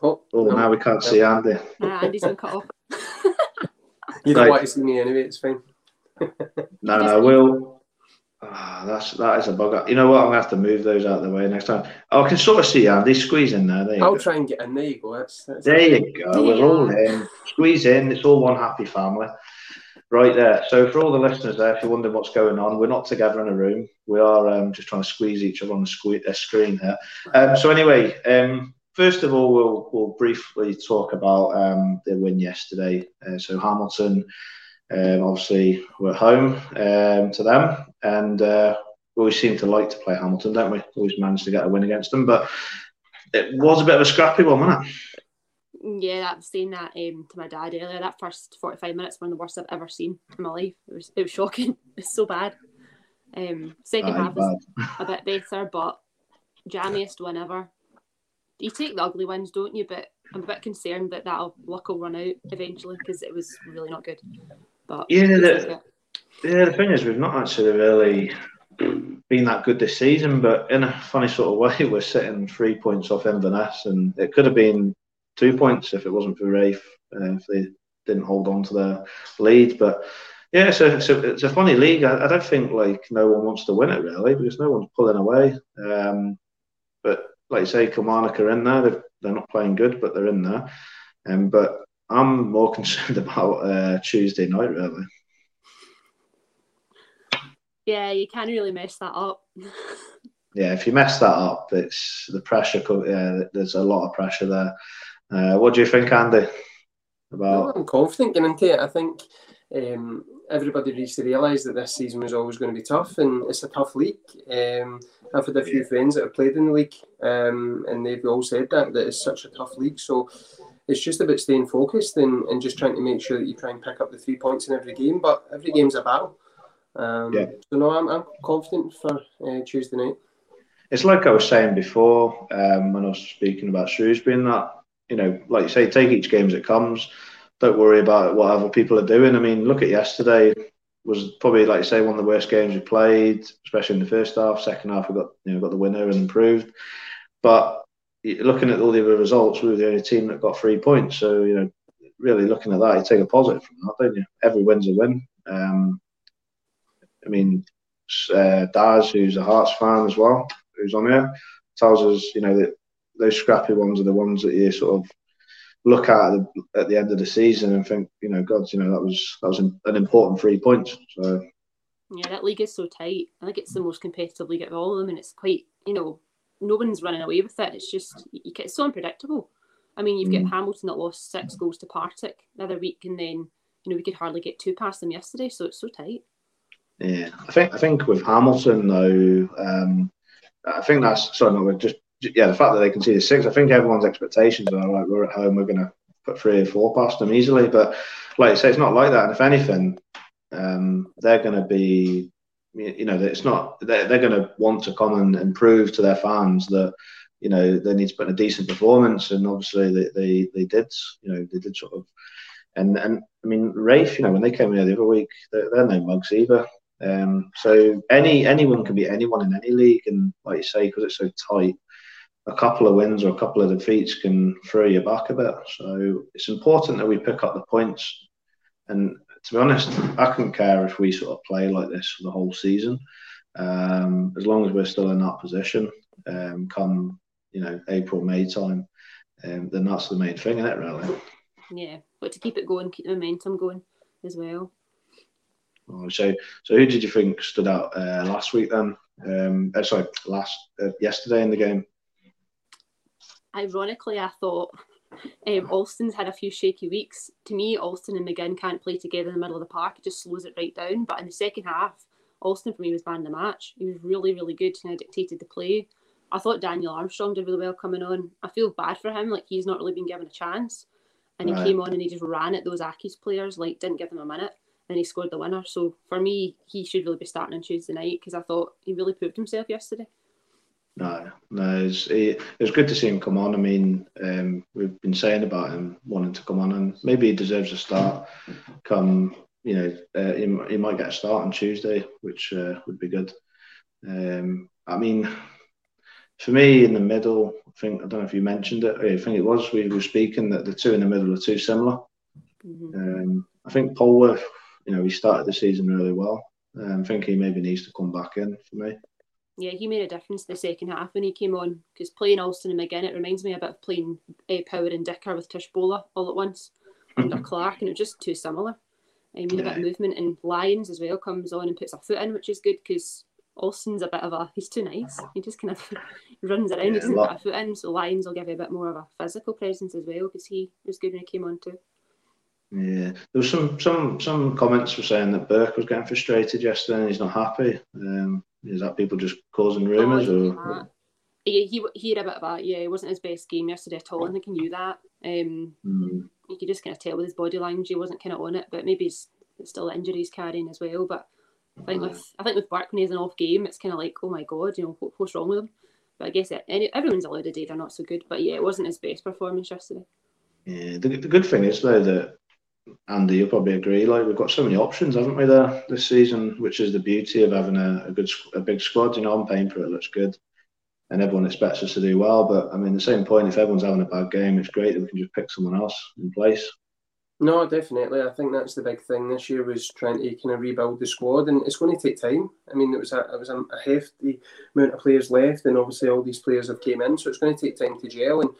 Oh, now we can't see Andy. Nah, Andy's been cut off. You don't want to see me anyway, it's fine. No, we'll... that is a bugger. You know what, I'm going to have to move those out of the way next time. Oh, I can sort of see Andy. Squeeze in there. I'll try and get in. There you go. There you go. We're all in. Squeeze in. It's all one happy family. Right there. So for all the listeners there, if you're wondering what's going on, we're not together in a room. We are just trying to squeeze each other on the screen there. So anyway... First of all, we'll briefly talk about the win yesterday. So Hamilton, obviously, we're home to them, and we always seem to like to play Hamilton, don't we? Always manage to get a win against them, but it was a bit of a scrappy one, wasn't it? Yeah, I was saying that to my dad earlier. That first 45 minutes were one of the worst I've ever seen in my life. It was shocking. It was so bad. Second half was a bit better, but jammiest one ever. you take the ugly wins, don't you? But I'm a bit concerned that that'll luck will run out eventually because it was really not good. But yeah, the thing is, we've not actually really been that good this season. But in a funny sort of way, we're sitting 3 points off Inverness, and it could have been 2 points if it wasn't for Rafe, if they didn't hold on to their lead. But yeah, so it's a funny league. I don't think like no one wants to win it really because no one's pulling away. But like you say, Kilmarnock are in there. They're not playing good, but they're in there. But I'm more concerned about Tuesday night really. Yeah, you can't really mess that up. Yeah, if you mess that up, it's the pressure. There's a lot of pressure there. What do you think, Andy? About? I'm confident getting into it. I think everybody needs to realise that this season was always going to be tough, and it's a tough league. I've had a few friends that have played in the league, and they've all said that it's such a tough league. So it's just about staying focused and just trying to make sure that you try and pick up the 3 points in every game. But every game's a battle. So no, I'm confident for Tuesday night. It's like I was saying before when I was speaking about Shrewsbury and that, you know, like you say, take each game as it comes. Don't worry about what other people are doing. I mean, look at yesterday. Was probably, like you say, one of the worst games we played, especially in the first half. Second half, we got the winner and improved. But looking at all the other results, we were the only team that got 3 points. So, you know, really looking at that, you take a positive from that, don't you? Every win's a win. I mean, Daz, who's a Hearts fan as well, who's on here, tells us, you know, that those scrappy ones are the ones that you sort of look at the end of the season and think, you know, God, you know, that was an important 3 points. So yeah, that league is so tight. I think it's the most competitive league of all of them, and it's quite, you know, no one's running away with it. It's just it's so unpredictable. I mean, you've got Hamilton that lost 6 goals to Partick the other week, and then, you know, we could hardly get 2 past them yesterday. So it's so tight. Yeah, I think with Hamilton though, I think that's the fact that they conceded 6. I think everyone's expectations are like, we're at home, we're going to put 3 or 4 past them easily. But like you say, it's not like that. And if anything, they're going to be, you know, it's not they're going to want to come and prove to their fans that, you know, they need to put in a decent performance. And obviously they did, you know, they did sort of. And I mean, Rafe, you know, when they came here the other week, they're no mugs either. So anyone can be anyone in any league, and like you say, because it's so tight, a couple of wins or a couple of defeats can throw you back a bit. So it's important that we pick up the points. And to be honest, I couldn't care if we sort of play like this for the whole season, as long as we're still in that position. Come, you know, April, May time, then that's the main thing, isn't it? Really. Yeah, but to keep it going, keep the momentum going as well. So who did you think stood out last week then? Yesterday in the game. Ironically, I thought Alston's had a few shaky weeks. To me, Alston and McGinn can't play together in the middle of the park. It just slows it right down. But in the second half, Alston for me was man of the match. He was really, really good and dictated the play. I thought Daniel Armstrong did really well coming on. I feel bad for him. Like, he's not really been given a chance. And he came on and he just ran at those Aki's players. Like, didn't give them a minute. And he scored the winner. So for me, he should really be starting on Tuesday night because I thought he really proved himself yesterday. No, it was good to see him come on. I mean, we've been saying about him wanting to come on, and maybe he deserves a start. Come, you know, he might get a start on Tuesday, which would be good. I mean, for me, in the middle, I don't know if you mentioned it. I think it was we were speaking that the two in the middle are too similar. Mm-hmm. I think Polworth, you know, he started the season really well. I think he maybe needs to come back in for me. Yeah, he made a difference in the second half when he came on, because playing Alston and McGinn, it reminds me a bit of playing Power and Dicker with Tushbola all at once under Clark, and it was just too similar. A bit of movement, and Lyons as well comes on and puts a foot in, which is good because Alston's a bit of he's too nice. He just kind of runs around, he doesn't put a foot in, so Lyons will give you a bit more of a physical presence as well because he was good when he came on too. Yeah, there was some comments were saying that Burke was getting frustrated yesterday and he's not happy. Is that people just causing rumours? He had a bit of that. Yeah, it wasn't his best game yesterday at all. I think he knew that. You could just kind of tell with his body language he wasn't kind of on it, but maybe it's still injuries carrying as well. But I think with Burke, when he has an off game, it's kind of like, oh my God, you know, what's wrong with him? But I guess everyone's allowed a day they're not so good. But yeah, it wasn't his best performance yesterday. Yeah, the good thing is though that, Andy, you'll probably agree, like, we've got so many options, haven't we, there this season, which is the beauty of having a big squad. You know, on paper it looks good and everyone expects us to do well, but I mean, at the same point, if everyone's having a bad game, it's great that we can just pick someone else in place. No, definitely. I think that's the big thing this year, was trying to kind of rebuild the squad, and it's going to take time. I mean, it was a hefty amount of players left, and obviously all these players have came in, so it's going to take time to gel. And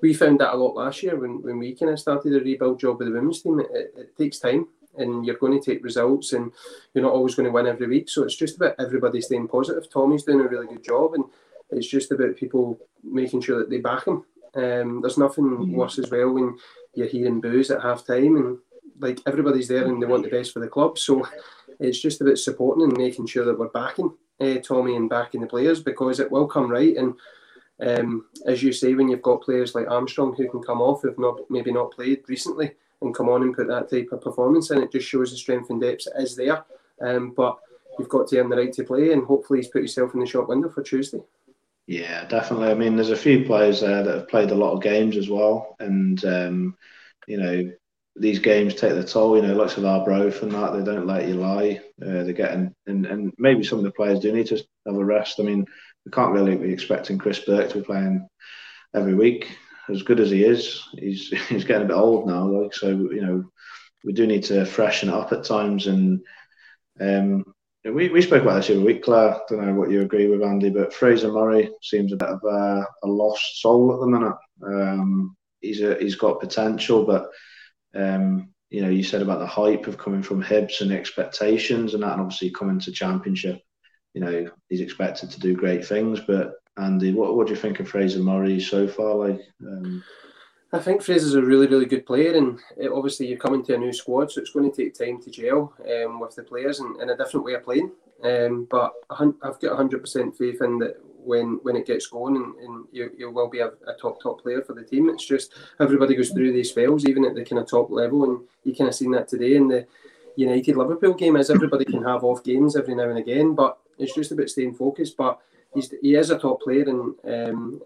we found that a lot last year when we kind of started the rebuild job with the women's team. It takes time, and you're going to take results, and you're not always going to win every week. So it's just about everybody staying positive. Tommy's doing a really good job, and it's just about people making sure that they back him. There's nothing worse as well when you're hearing boos at half time, and like, everybody's there and they want the best for the club. So it's just about supporting and making sure that we're backing Tommy and backing the players, because it will come right. And as you say, when you've got players like Armstrong who can come off, who've maybe not played recently, and come on and put that type of performance in, it just shows the strength and depth that is there. But you've got to earn the right to play, and hopefully he's put himself in the shop window for Tuesday. Yeah, definitely. I mean, there's a few players there that have played a lot of games as well, and you know, these games take their toll. You know, lots of Arbroath and that, they don't let you lie. They're getting, and maybe some of the players do need to have a rest. I mean, we can't really be expecting Chris Burke to be playing every week. As good as he is, he's getting a bit old now. Like, so, you know, we do need to freshen it up at times. And we spoke about this every week, Claire. I don't know what you agree with, Andy, but Fraser Murray seems a bit of a lost soul at the minute. He's got potential, but you know, you said about the hype of coming from Hibs and expectations and that, and obviously coming to Championship, you know, he's expected to do great things. But Andy, what do you think of Fraser Murray so far? Like, I think Fraser's a really, really good player, and obviously you're coming to a new squad, so it's going to take time to gel with the players and a different way of playing. But I've got 100% faith in that when it gets going, and you will be a top player for the team. It's just everybody goes through these spells, even at the kind of top level, and you kind of seen that today in the United-Liverpool game, as everybody can have off games every now and again, but it's just about staying focused. But he is a top player, and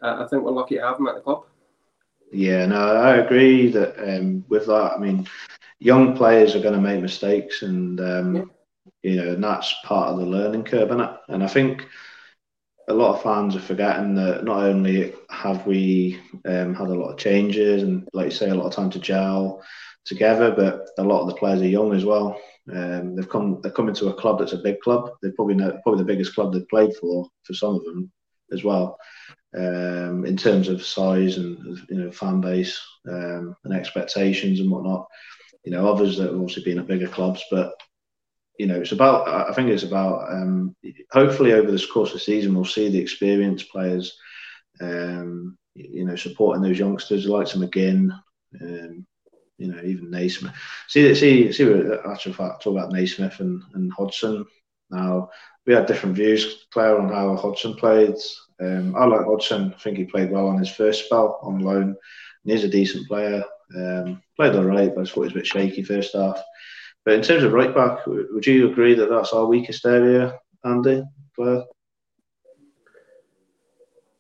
I think we're lucky to have him at the club. Yeah, no, I agree that with that. I mean, young players are going to make mistakes, and you know, and that's part of the learning curve, isn't it? And I think a lot of fans are forgetting that not only have we had a lot of changes and, like you say, a lot of time to gel together, but a lot of the players are young as well. They're coming to a club that's a big club. They're probably the biggest club they've played for some of them as well, in terms of size and, you know, fan base and expectations and whatnot. You know, others that have also been at bigger clubs, but you know, I think it's about hopefully over this course of the season we'll see the experienced players, you know, supporting those youngsters like some McGinn. You know, even Naismith. Talk about Naismith and Hodgson. Now, we had different views, Claire, on how Hodgson played. I like Hodgson. I think he played well on his first spell on loan. And he's a decent player. Played all right, but I thought he was a bit shaky first half. But in terms of right back, would you agree that that's our weakest area, Andy, Claire?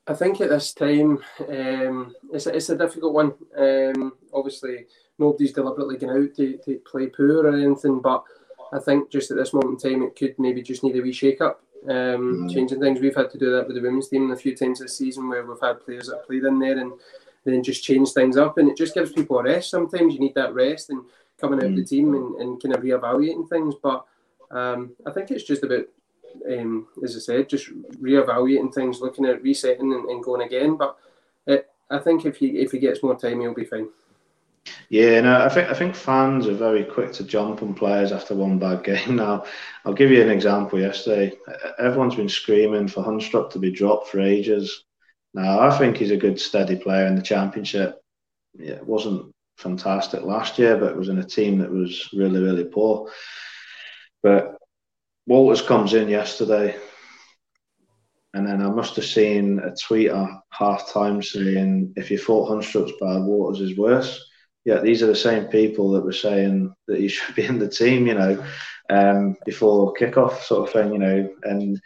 I think at this time, it's a difficult one. Obviously, nobody's deliberately going out to play poor or anything, but I think just at this moment in time, it could maybe just need a wee shake-up, changing things. We've had to do that with the women's team a few times this season, where we've had players that have played in there and then just change things up, and it just gives people a rest. Sometimes you need that rest and coming out of the team and kind of re-evaluating things. But I think it's just about, as I said, just re-evaluating things, looking at resetting and going again. But I think if he gets more time, he'll be fine. Yeah, no, I think fans are very quick to jump on players after one bad game. Now, I'll give you an example. Yesterday, everyone's been screaming for Hunstrup to be dropped for ages. Now, I think he's a good, steady player in the Championship. Yeah, it wasn't fantastic last year, but it was in a team that was really, really poor. But Walters comes in yesterday, and then I must have seen a tweet at half-time saying, if you thought Hunstrup's bad, Walters is worse. Yeah, these are the same people that were saying that he should be in the team, you know, before kickoff sort of thing, you know. And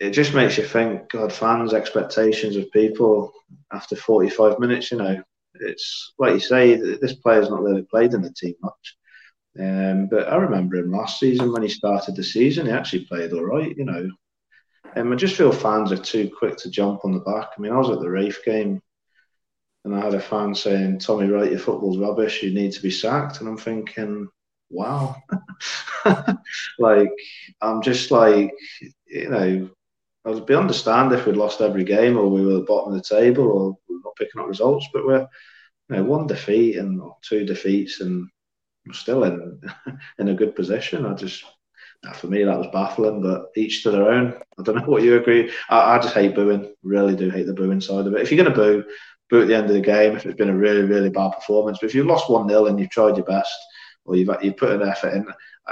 it just makes you think, God, fans' expectations of people after 45 minutes, you know, it's like you say, this player's not really played in the team much. But I remember him last season when he started the season, he actually played all right, you know. I just feel fans are too quick to jump on the back. I mean, I was at the Rafe game and I had a fan saying, Tommy Wright, your football's rubbish, you need to be sacked. And I'm thinking, wow. I'm just like, you know, I'd be understand if we'd lost every game or we were at the bottom of the table or we're not picking up results, but we're, you know, one defeat and or two defeats and we're still in a good position. I just, for me, that was baffling, but each to their own. I don't know what you agree. I just hate booing. Really do hate the booing side of it. If you're going to boo, boo at the end of the game if it's been a really, really bad performance. But if you've lost 1-0 and you've tried your best or you've put an effort in,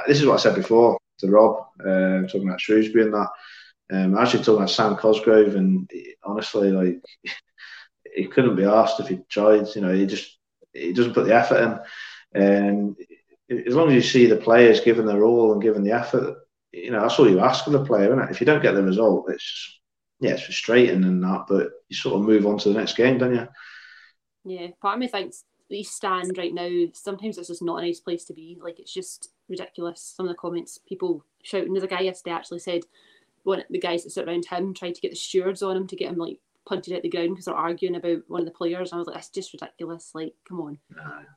this is what I said before to Rob, talking about Shrewsbury and that. Actually talking about Sam Cosgrove, and he, honestly, like, he couldn't be asked if he tried. You know, he doesn't put the effort in. As long as you see the players giving their all and giving the effort, you know, that's all you ask of the player, isn't it? If you don't get the result, it's, yeah, it's frustrating and that, but you sort of move on to the next game, don't you? Yeah, part of me thinks the East Stand right now, sometimes it's just not a nice place to be. Like, it's just ridiculous. Some of the comments, people shouting. There's a guy yesterday actually said, one of the guys that sit around him tried to get the stewards on him to get him, like, punted at the ground because they're arguing about one of the players. And I was like, that's just ridiculous. Like, come on.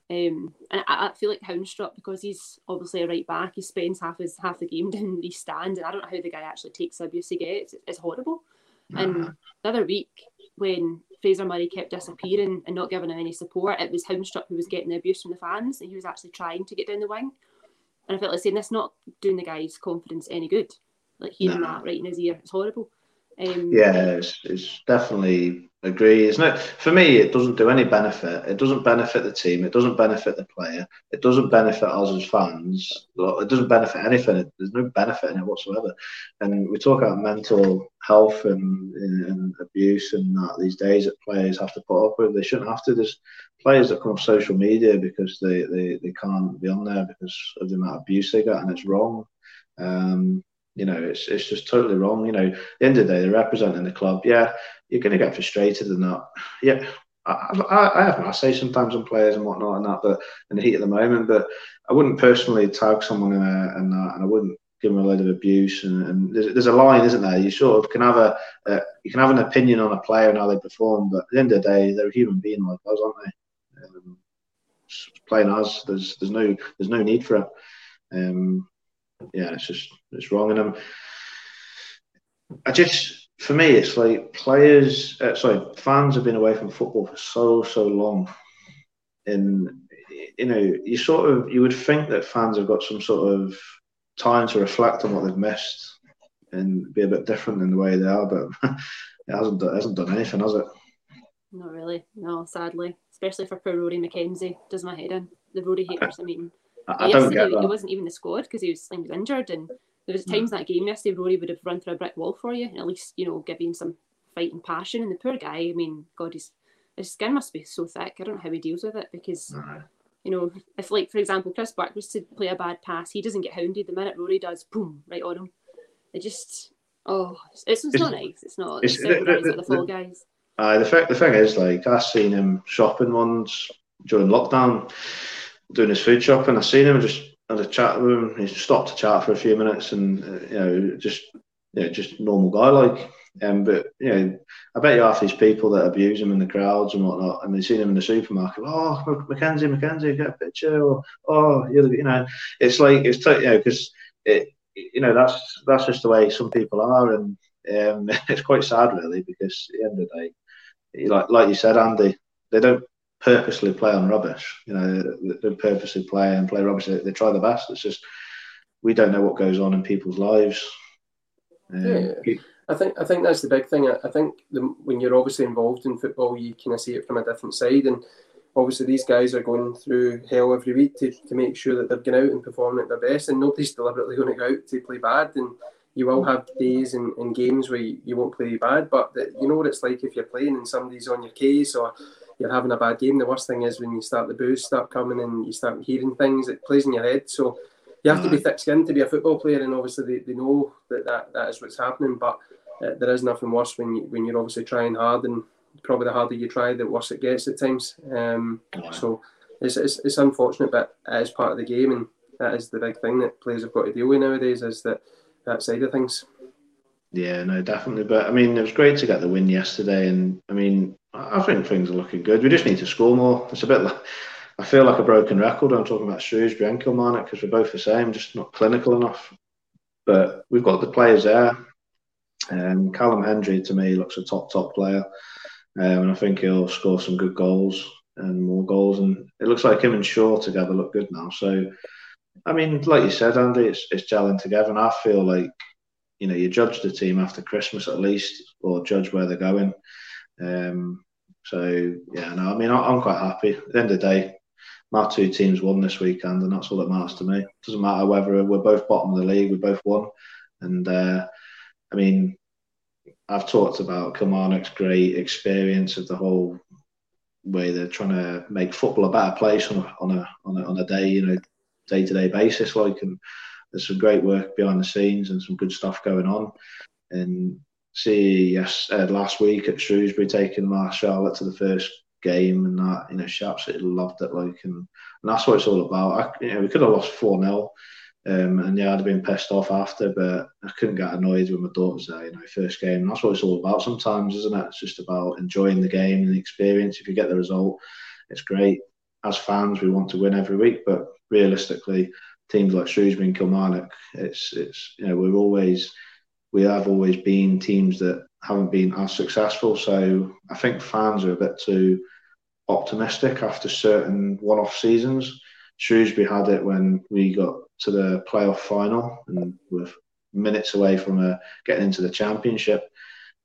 And I feel like Hunstrup, because he's obviously a right back, he spends half the game down the stand, and I don't know how the guy actually takes the abuse he gets. It's horrible. And the other week when Fraser Murray kept disappearing and not giving him any support, it was Hunstrup who was getting the abuse from the fans, and he was actually trying to get down the wing. And I felt like saying that's not doing the guy's confidence any good. Like, hearing that right in his ear, it's horrible. Yeah, it's definitely agree. It's not, for me, it doesn't do any benefit. It doesn't benefit the team. It doesn't benefit the player. It doesn't benefit us as fans. It doesn't benefit anything. There's no benefit in it whatsoever. And we talk about mental health and abuse and that these days that players have to put up with. They shouldn't have to. There's players that come off social media because they can't be on there because of the amount of abuse they get, and it's wrong. You know, it's just totally wrong. You know, at the end of the day, they're representing the club. Yeah, you're going to get frustrated and that. Yeah, I have my say sometimes on players and whatnot and that, but in the heat of the moment. But I wouldn't personally tag someone in that, and I wouldn't give them a load of abuse. And there's a line, isn't there? You sort of can have you can have an opinion on a player and how they perform, but at the end of the day, they're a human being like us, aren't they? Playing us, there's no need for it. Yeah, it's wrong. And for me, it's like fans have been away from football for so long, and you know, you would think that fans have got some sort of time to reflect on what they've missed and be a bit different in the way they are, but it hasn't done anything, has it? Not really, no, sadly, especially for poor Rory McKenzie. Does my head in, the Rory haters. I mean, I don't get that. He wasn't even the squad because he was injured, and there was times that game yesterday Rory would have run through a brick wall for you, and at least, you know, give him some fight and passion. And the poor guy, I mean, God, his skin must be so thick. I don't know how he deals with it, because you know, if, like, for example, Chris Buck was to play a bad pass, he doesn't get hounded. The minute Rory does, boom, right on him. It just, it's not nice. It's not. It's the fall guys. The thing is, like, I seen him shopping once during lockdown, doing his food shopping. I seen him, just had a chat with him. He stopped to chat for a few minutes, and just normal guy like. But you know, I bet you half these people that abuse him in the crowds and whatnot, and they seen him in the supermarket. Oh, Mackenzie, get a picture. Or, oh, you know, it's like it's because that's just the way some people are, and it's quite sad really, because at the end of the day, like you said, Andy, they don't purposely play on rubbish. You know, they purposely play rubbish. They try their best. It's just we don't know what goes on in people's lives. Yeah. I think that's the big thing. I think when you're obviously involved in football, you kind of see it from a different side. And obviously these guys are going through hell every week to make sure that they're going out and performing at their best. And nobody's deliberately going to go out to play bad. And you will have days and games where you won't play bad. But you know what it's like if you're playing and somebody's on your case or you're having a bad game. The worst thing is when you start the boos start coming and you start hearing things, it plays in your head. So you have to be thick-skinned to be a football player, and obviously they know that is what's happening. But there is nothing worse when you're obviously trying hard, and probably the harder you try, the worse it gets at times. So it's unfortunate, but it is part of the game, and that is the big thing that players have got to deal with nowadays, is that side of things. Yeah, no, definitely. But I mean, it was great to get the win yesterday, and I mean, I think things are looking good. We just need to score more. It's a bit like, I feel like a broken record. I'm talking about Shrewsbury and Kilmarnock because we're both the same, just not clinical enough. But we've got the players there. Callum Hendry, to me, looks a top player, and I think he'll score some good goals and more goals. And it looks like him and Shaw together look good now. So, I mean, like you said, Andy, it's gelling together, and I feel like, you know, you judge the team after Christmas at least, or judge where they're going. So yeah, no, I mean, I'm quite happy. At the end of the day, my two teams won this weekend, and that's all that matters to me. It doesn't matter whether we're both bottom of the league, we both won. And I mean, I've talked about Kilmarnock's great experience of the whole way they're trying to make football a better place on a day, you know, day-to-day basis, like, and there's some great work behind the scenes and some good stuff going on. And see, yes, last week at Shrewsbury, taking Charlotte to the first game and that, you know, she absolutely loved it, like, and that's what it's all about. You know, we could have lost 4-0, and yeah, I'd have been pissed off after, but I couldn't get annoyed when my daughter's there, you know, first game. And that's what it's all about sometimes, isn't it? It's just about enjoying the game and the experience. If you get the result, it's great. As fans, we want to win every week, but realistically, teams like Shrewsbury and Kilmarnock, it's you know, we have always been teams that haven't been as successful. So I think fans are a bit too optimistic after certain one-off seasons. Shrewsbury had it when we got to the playoff final and were minutes away from getting into the championship.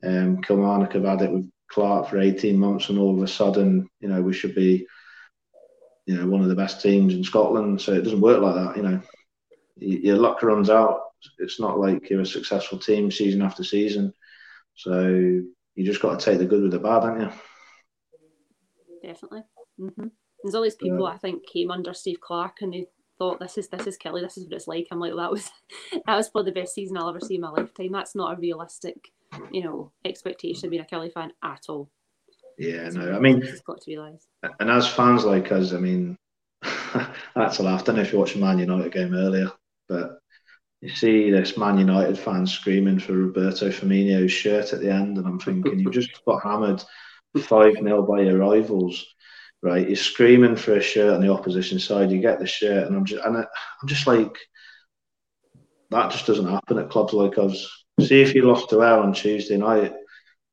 Kilmarnock have had it with Clark for 18 months, and all of a sudden, you know, we should be, you know, one of the best teams in Scotland. So it doesn't work like that, you know. Your luck runs out. It's not like you're a successful team season after season. So you just got to take the good with the bad, haven't you? Definitely. Mm-hmm. There's always people, I think, came under Steve Clark and they thought, this is Kelly, this is what it's like. I'm like, well, that was probably the best season I'll ever see in my lifetime. That's not a realistic, you know, expectation of being a Kelly fan at all. Yeah, no, I mean, it's got to realise. And as fans like us, I mean, that's a laugh. I don't know if you watched the Man United game earlier, but you see this Man United fan screaming for Roberto Firmino's shirt at the end, and I'm thinking, you just got hammered 5-0 by your rivals, right? You're screaming for a shirt on the opposition side. You get the shirt, and I'm just like, that just doesn't happen at clubs like us. See, if you lost to Ayr on Tuesday night,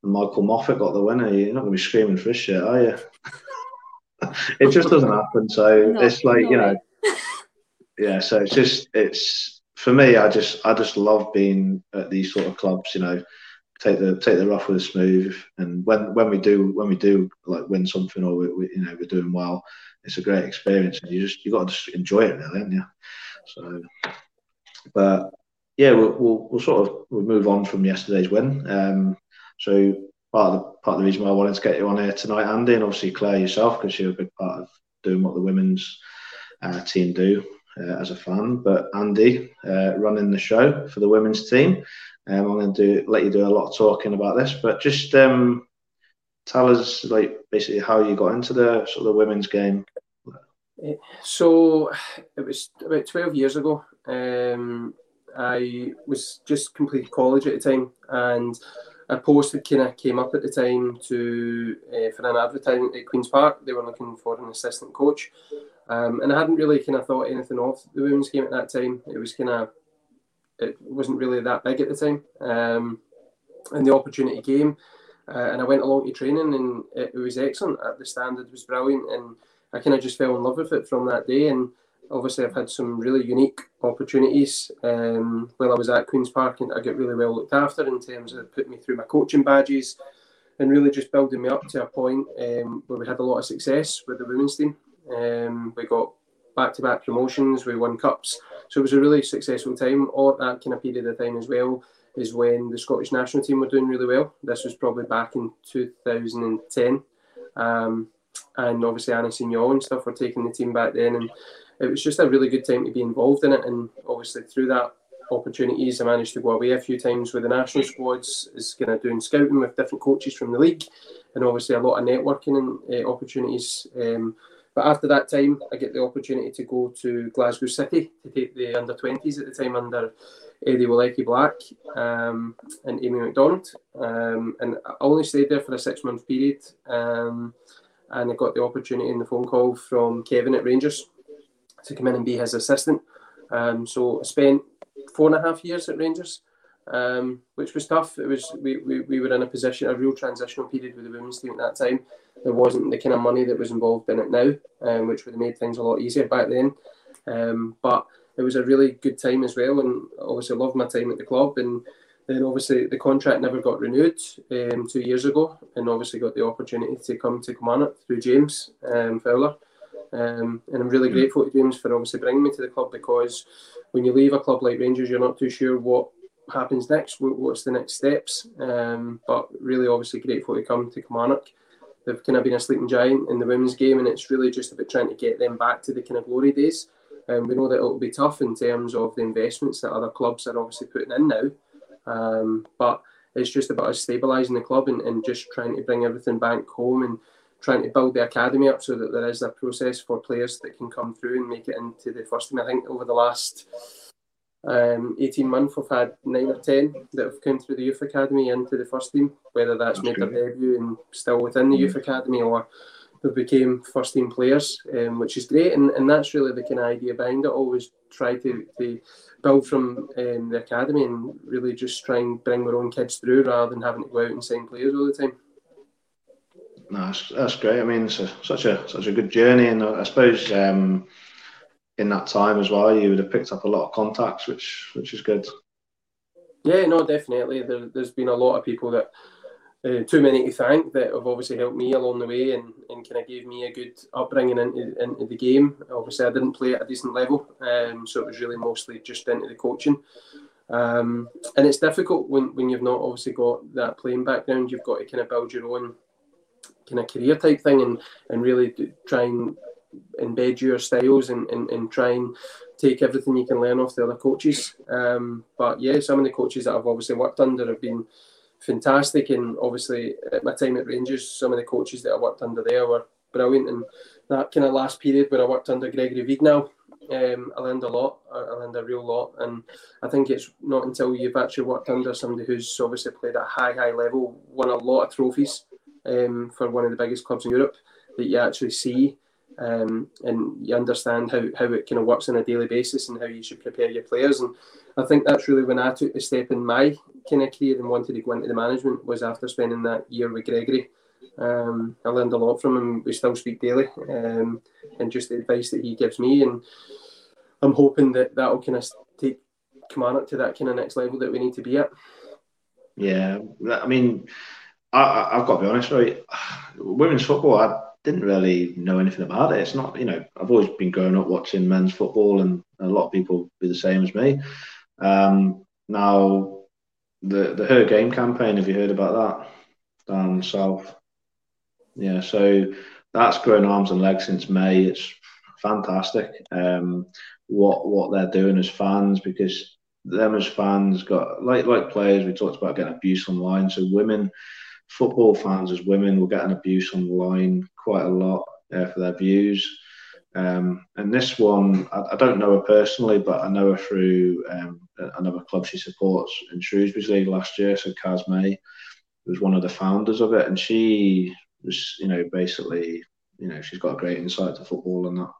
and Michael Moffat got the winner, you're not going to be screaming for his shit, are you? It just doesn't happen. So no, it's like, no, you know, yeah. So it's just, it's for me. I just love being at these sort of clubs. You know, take the rough with the smooth. And when we do like win something, or we you know, we're doing well, it's a great experience. And you got to just enjoy it, really, haven't you? So, but yeah, we'll move on from yesterday's win. So part of the reason why I wanted to get you on here tonight, Andy, and obviously Claire yourself, because you're a big part of doing what the women's team do as a fan. But Andy, running the show for the women's team, I'm going to let you do a lot of talking about this. But just tell us, like, basically how you got into the sort of the women's game. So it was about 12 years ago. I was just completed college at the time, and a post that kind of came up at the time for an advertisement at Queen's Park. They were looking for an assistant coach. And I hadn't really kind of thought anything of the women's game at that time. It wasn't really that big at the time. And the opportunity came. And I went along to training, and it was excellent. The standard was brilliant. And I kind of just fell in love with it from that day. And obviously I've had some really unique opportunities while I was at Queen's Park, and I got really well looked after in terms of putting me through my coaching badges and really just building me up to a point where we had a lot of success with the women's team. We got back-to-back promotions, we won cups. So it was a really successful time. All that kind of period of time as well is when the Scottish national team were doing really well. This was probably back in 2010. And obviously Annie Signol and stuff were taking the team back then, and it was just a really good time to be involved in it. And obviously through that opportunities. I managed to go away a few times with the national squads, is kind of doing scouting with different coaches from the league, and obviously a lot of networking and opportunities. But after that time, I get the opportunity to go to Glasgow City to take the under-20s at the time under Eddie Wolecki Black and Amy McDonald. And I only stayed there for a 6-month period. And I got the opportunity in the phone call from Kevin at Rangers to come in and be his assistant. So I spent 4.5 years at Rangers, which was tough. It was we were in a position, a real transitional period with the women's team at that time. There wasn't the kind of money that was involved in it now, which would have made things a lot easier back then. But it was a really good time as well, and obviously I loved my time at the club. And then obviously the contract never got renewed 2 years ago, and obviously got the opportunity to come to Kilmarnock through James Fowler. And I'm really grateful to James for obviously bringing me to the club, because when you leave a club like Rangers, you're not too sure what happens next, what's the next steps. But really obviously grateful to come to Kilmarnock. They've kind of been a sleeping giant in the women's game, and it's really just about trying to get them back to the kind of glory days. We know that it will be tough in terms of the investments that other clubs are obviously putting in now. But it's just about us stabilising the club and just trying to bring everything back home and trying to build the academy up so that there is a process for players that can come through and make it into the first team. I think over the last 18 months we've had 9 or 10 that have come through the youth academy into the first team, whether that's made their debut and still within the youth academy or they became first team players, which is great, and that's really the kind of idea behind it. Always try to build from the academy and really just try and bring our own kids through rather than having to go out and sign players all the time. No, that's great. I mean, it's such a good journey, and I suppose in that time as well, you would have picked up a lot of contacts, which is good. Yeah, no, definitely. There's been a lot of people that too many to thank that have obviously helped me along the way and kind of gave me a good upbringing into the game. Obviously, I didn't play at a decent level, so it was really mostly just into the coaching. And it's difficult when you've not obviously got that playing background. You've got to kind of build your own kind of career type thing and really try and embed your styles and try and take everything you can learn off the other coaches. But yeah, some of the coaches that I've obviously worked under have been fantastic, and obviously at my time at Rangers, some of the coaches that I worked under there were brilliant. And that kind of last period where I worked under Gregory Vignal, I learned a lot. I learned a real lot, and I think it's not until you've actually worked under somebody who's obviously played at a high level, won a lot of trophies for one of the biggest clubs in Europe, that you actually see and you understand how it kind of works on a daily basis and how you should prepare your players. And I think that's really when I took the step in my kind of career and wanted to go into the management, was after spending that year with Gregory. I learned a lot from him. We still speak daily, and just the advice that he gives me, and I'm hoping that'll kind of take Kilmarnock to that kind of next level that we need to be at. Yeah, I mean, I've got to be honest, right? Women's football, I didn't really know anything about it. It's not, you know, I've always been growing up watching men's football, and a lot of people be the same as me. Now, the Her Game campaign, have you heard about that? Down south. Yeah, so that's grown arms and legs since May. It's fantastic what they're doing as fans, because them as fans got, like players, we talked about getting abuse online. So women, football fans as women, were getting abuse online quite a lot for their views. And this one, I don't know her personally, but I know her through another club she supports in Shrewsbury's League last year. So Kaz May was one of the founders of it, and she was, you know, basically, you know, she's got a great insight to football and that.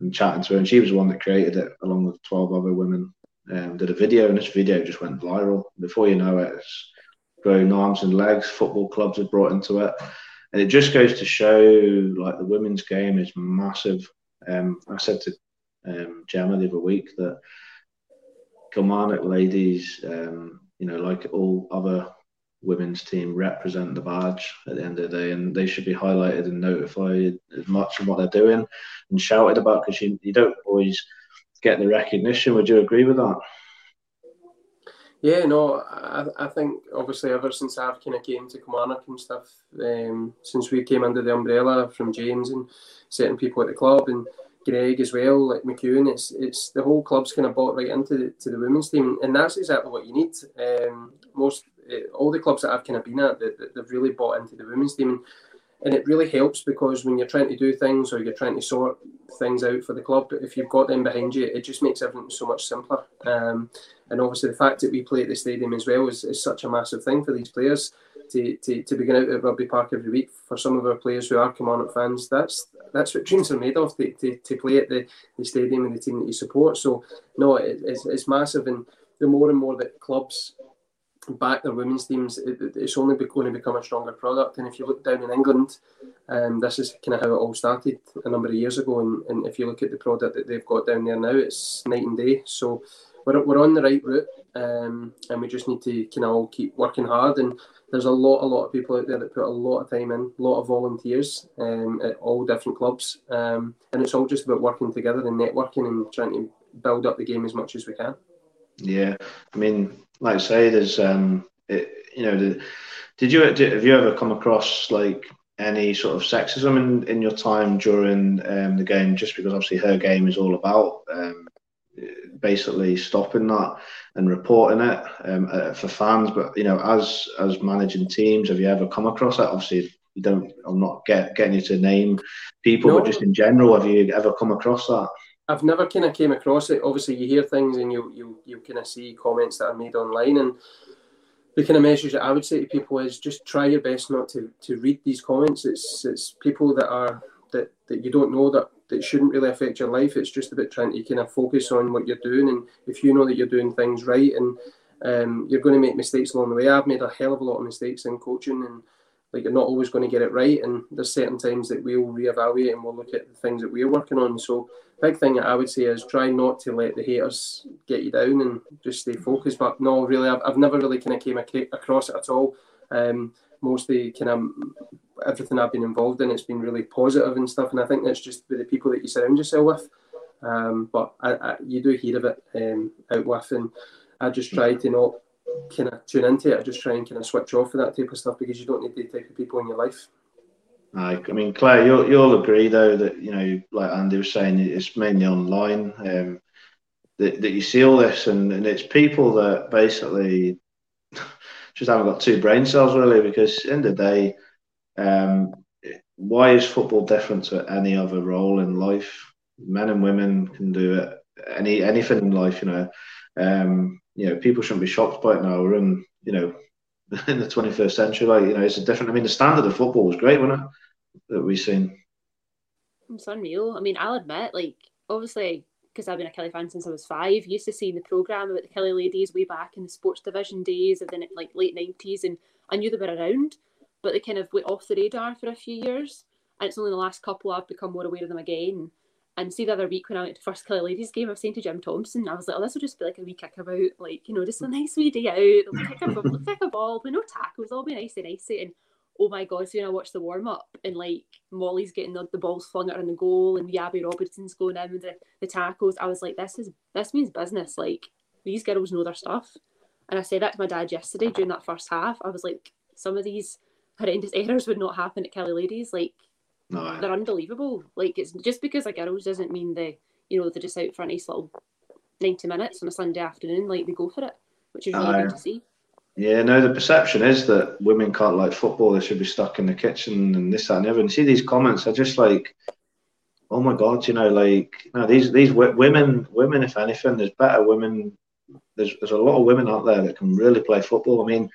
And chatting to her, and she was the one that created it along with 12 other women. Did a video, and this video just went viral. Before you know it, it's grown arms and legs. Football clubs are brought into it, and it just goes to show, like, the women's game is massive. I said to Gemma the other week that Kilmarnock ladies, you know, like all other women's team, represent the badge at the end of the day, and they should be highlighted and notified as much on what they're doing and shouted about, because you don't always get the recognition. Would you agree with that? Yeah, no, I think obviously ever since I've kind of came to Kilmarnock and stuff, since we came under the umbrella from James and certain people at the club, and Greg as well, like McEwen, it's the whole club's kind of bought right into the women's team, and that's exactly what you need. All the clubs that I've kind of been at, they've really bought into the women's team, and it really helps, because when you're trying to do things or you're trying to sort things out for the club, if you've got them behind you, it just makes everything so much simpler. And obviously the fact that we play at the stadium as well is such a massive thing for these players. To be going out at Rugby Park every week, for some of our players who are Kilmarnock fans, that's what dreams are made of, to play at the stadium and the team that you support. So no, it's massive, and the more and more that clubs back their women's teams, it's only going to become a stronger product. And if you look down in England, this is kind of how it all started a number of years ago, and if you look at the product that they've got down there now, it's night and day. So we're on the right route, and we just need to kind of all keep working hard. And there's a lot of people out there that put a lot of time in, a lot of volunteers at all different clubs, and it's all just about working together and networking and trying to build up the game as much as we can. Yeah, I mean, like I say, there's have you ever come across like any sort of sexism in your time during the game? Just because obviously her game is all about basically stopping that and reporting it for fans, but you know, as managing teams, have you ever come across that? Obviously, you don't. I'm not getting you to name people, no. But just in general, have you ever come across that? I've never kind of came across it. Obviously, you hear things and you kind of see comments that are made online, and the kind of message that I would say to people is just try your best not to read these comments. It's people that you don't know that shouldn't really affect your life. It's just about trying to kind of focus on what you're doing, and if you know that you're doing things right, and you're going to make mistakes along the way. I've made a hell of a lot of mistakes in coaching, and like, you're not always going to get it right, and there's certain times that we'll reevaluate and we'll look at the things that we're working on. So big thing that I would say is try not to let the haters get you down and just stay focused. But no, really, I've never really kind of came across it at all. Mostly kind of everything I've been involved in, it's been really positive and stuff, and I think that's just with the people that you surround yourself with. But you do hear of it out with, and I just try to not kind of tune into it. I just try and kind of switch off of that type of stuff, because you don't need the type of people in your life. I mean, Claire, you'll agree though that, you know, like Andy was saying, it's mainly online that you see all this, and it's people that basically just haven't got two brain cells really, because in the day, why is football different to any other role in life? Men and women can do it, anything in life, you know. People shouldn't be shocked by it now. We're in, you know, in the 21st century, like, you know, it's a different. I mean, the standard of football was great, wasn't it? That we've seen. It's unreal. I mean, I'll admit, like, obviously, because I've been a Kelly fan since I was 5, used to seeing the programme about the Kelly ladies way back in the sports division days, and then like late 90s, and I knew they were around, but they kind of went off the radar for a few years, and it's only the last couple I've become more aware of them again. And see, the other week when I went to first Kelly ladies game, I was saying to Jim Thompson, I was like, oh, this will just be like a wee kick about, like, you know, just a nice wee day out, like, kick a ball, but no tackles, all be nice and icy. And oh my God, so when I watched the warm up, and like Molly's getting the balls flung around the goal, and Yabby Robertson's going in with the tackles, I was like, this means business. Like, these girls know their stuff. And I said that to my dad yesterday during that first half. I was like, some of these horrendous errors would not happen at Kelly ladies. Like, no, they're unbelievable. Like, it's just because a girls doesn't mean they, you know, they're just out for a nice little 90 minutes on a Sunday afternoon. Like, they go for it, which is really good to see. Yeah, no, the perception is that women can't like football, they should be stuck in the kitchen and this, that and the other. And see, these comments are just like, oh my God, you know, like, no, these women, if anything, there's better women. There's a lot of women out there that can really play football. I mean,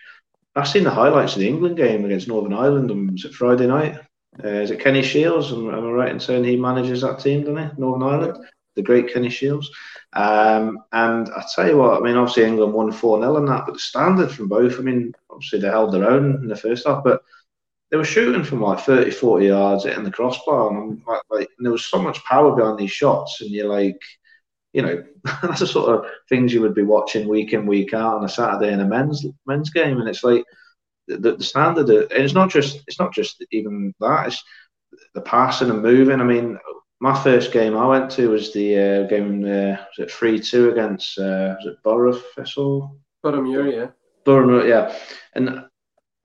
I've seen the highlights of the England game against Northern Ireland on Friday night. Is it Kenny Shields? Am I right in saying he manages that team, doesn't he? Northern Ireland, the great Kenny Shields. And I tell you what, I mean, obviously England won 4-0 in that, but the standard from both, I mean, obviously they held their own in the first half, but they were shooting from like 30, 40 yards, hitting the crossbar, and and there was so much power behind these shots, and you're like, you know, that's the sort of things you would be watching week in, week out on a Saturday in a men's game, and it's like, the standard, and it's not just even that. It's the passing and moving. I mean, my first game I went to was the game. Was it 3-2 against? Was it Borough Thistle? Boroughmuir, yeah. Boroughmuir, yeah. And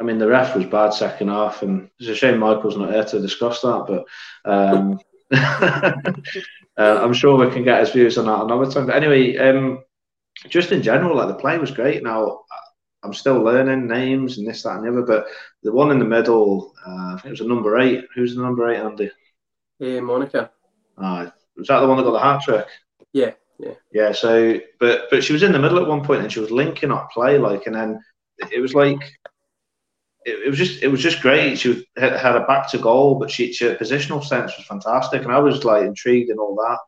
I mean, the ref was bad second half, and it's a shame Michael's not there to discuss that. But I'm sure we can get his views on that another time. But anyway, just in general, like, the play was great. Now, I'm still learning names and this, that, and the other, but the one in the middle, I think it was a number 8. Who's the number 8, Andy? Monica. Was that the one that got the hat trick? Yeah, yeah. Yeah, so, but she was in the middle at one point and she was linking up play, like, and then it was like, it was just great. She had a back to goal, but she her positional sense was fantastic, and I was, like, intrigued and all that.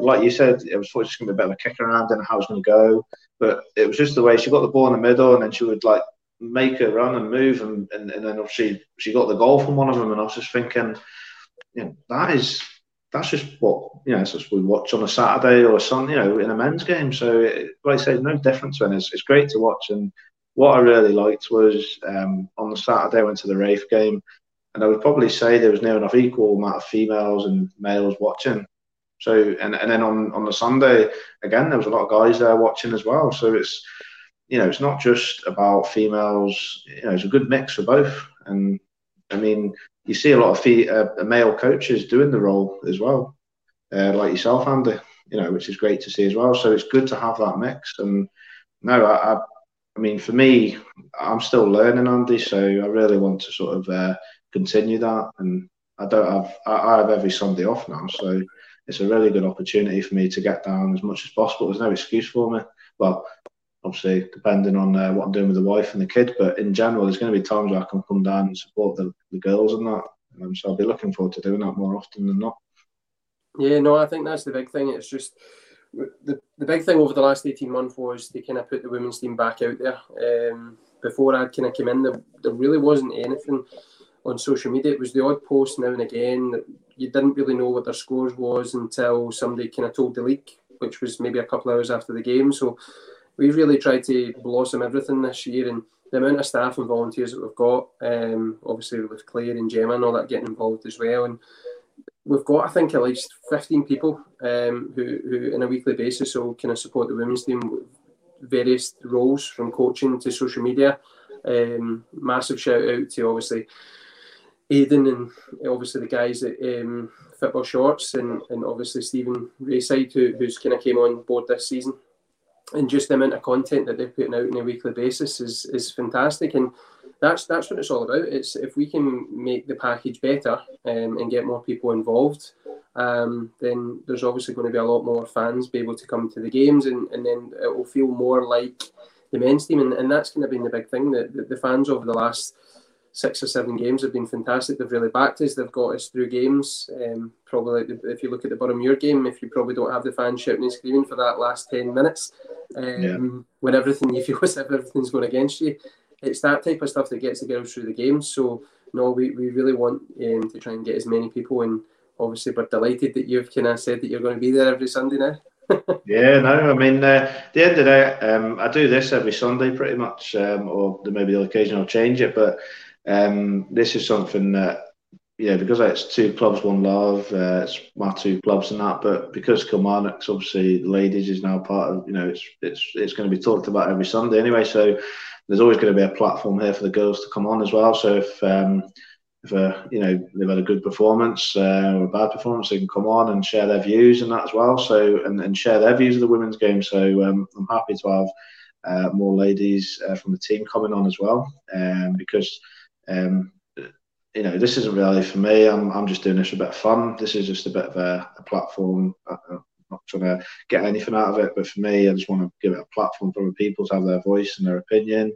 Like you said, it was just going to be a bit of a kick around, didn't know how it was going to go, but it was just the way she got the ball in the middle, and then she would, like, make her run and move, and then obviously she got the goal from one of them, and I was just thinking, you know, that's just what, you know, it's just we watch on a Saturday or a Sunday, you know, in a men's game. So, like I say, no difference when it's great to watch. And what I really liked was on the Saturday I went to the Rafe game, and I would probably say there was near enough equal amount of females and males watching. So, and then on the Sunday, again, there was a lot of guys there watching as well. So it's, you know, it's not just about females, you know, it's a good mix for both. And I mean, you see a lot of male coaches doing the role as well, like yourself, Andy, you know, which is great to see as well. So it's good to have that mix. And no, I mean, for me, I'm still learning, Andy, so I really want to sort of continue that. And I have every Sunday off now, so it's a really good opportunity for me to get down as much as possible. There's no excuse for me. Well, obviously, depending on what I'm doing with the wife and the kid, but in general, there's going to be times where I can come down and support the girls and that. So I'll be looking forward to doing that more often than not. Yeah, no, I think that's the big thing. It's just the big thing over the last 18 months was they kind of put the women's team back out there. Before I kind of came in, there really wasn't anything on social media. It was the odd post now and again that you didn't really know what their scores was until somebody kind of told the league, which was maybe a couple of hours after the game. So we really tried to blossom everything this year, and the amount of staff and volunteers that we've got, obviously with Claire and Gemma and all that getting involved as well. And we've got, I think, at least 15 people who on a weekly basis will kind of support the women's team with various roles, from coaching to social media. Massive shout out to, obviously, Aidan and obviously the guys at Football Shorts and obviously Stephen Rayside, who's kind of came on board this season. And just the amount of content that they're putting out on a weekly basis is fantastic. And that's what it's all about. It's if we can make the package better and get more people involved, then there's obviously going to be a lot more fans be able to come to the games, and then it will feel more like the men's team. And that's kind of been the big thing, that the fans over the last 6 or 7 games have been fantastic. They've really backed us. They've got us through games. Probably, if you look at the Burramuir game, if you probably don't have the fans shouting and screaming for that last 10 minutes, when everything you feel as if everything's going against you, it's that type of stuff that gets the girls through the game. So, no, we really want to try and get as many people. And obviously, we're delighted that you've kind of said that you're going to be there every Sunday now. Yeah, no, I mean, at the end of the day, I do this every Sunday pretty much, or maybe the occasion I'll change it, but. This is something that, yeah, because it's Two Clubs, One Love, it's my two clubs and that, but because Kilmarnock's obviously the ladies is now part of, you know, it's going to be talked about every Sunday anyway, so there's always going to be a platform here for the girls to come on as well. So if you know, they've had a good performance or a bad performance, they can come on and share their views and that as well, so and share their views of the women's game. So I'm happy to have more ladies from the team coming on as well, because you know, this isn't really for me. I'm just doing this for a bit of fun. This is just a bit of a platform. I'm not trying to get anything out of it, but for me, I just want to give it a platform for people to have their voice and their opinion.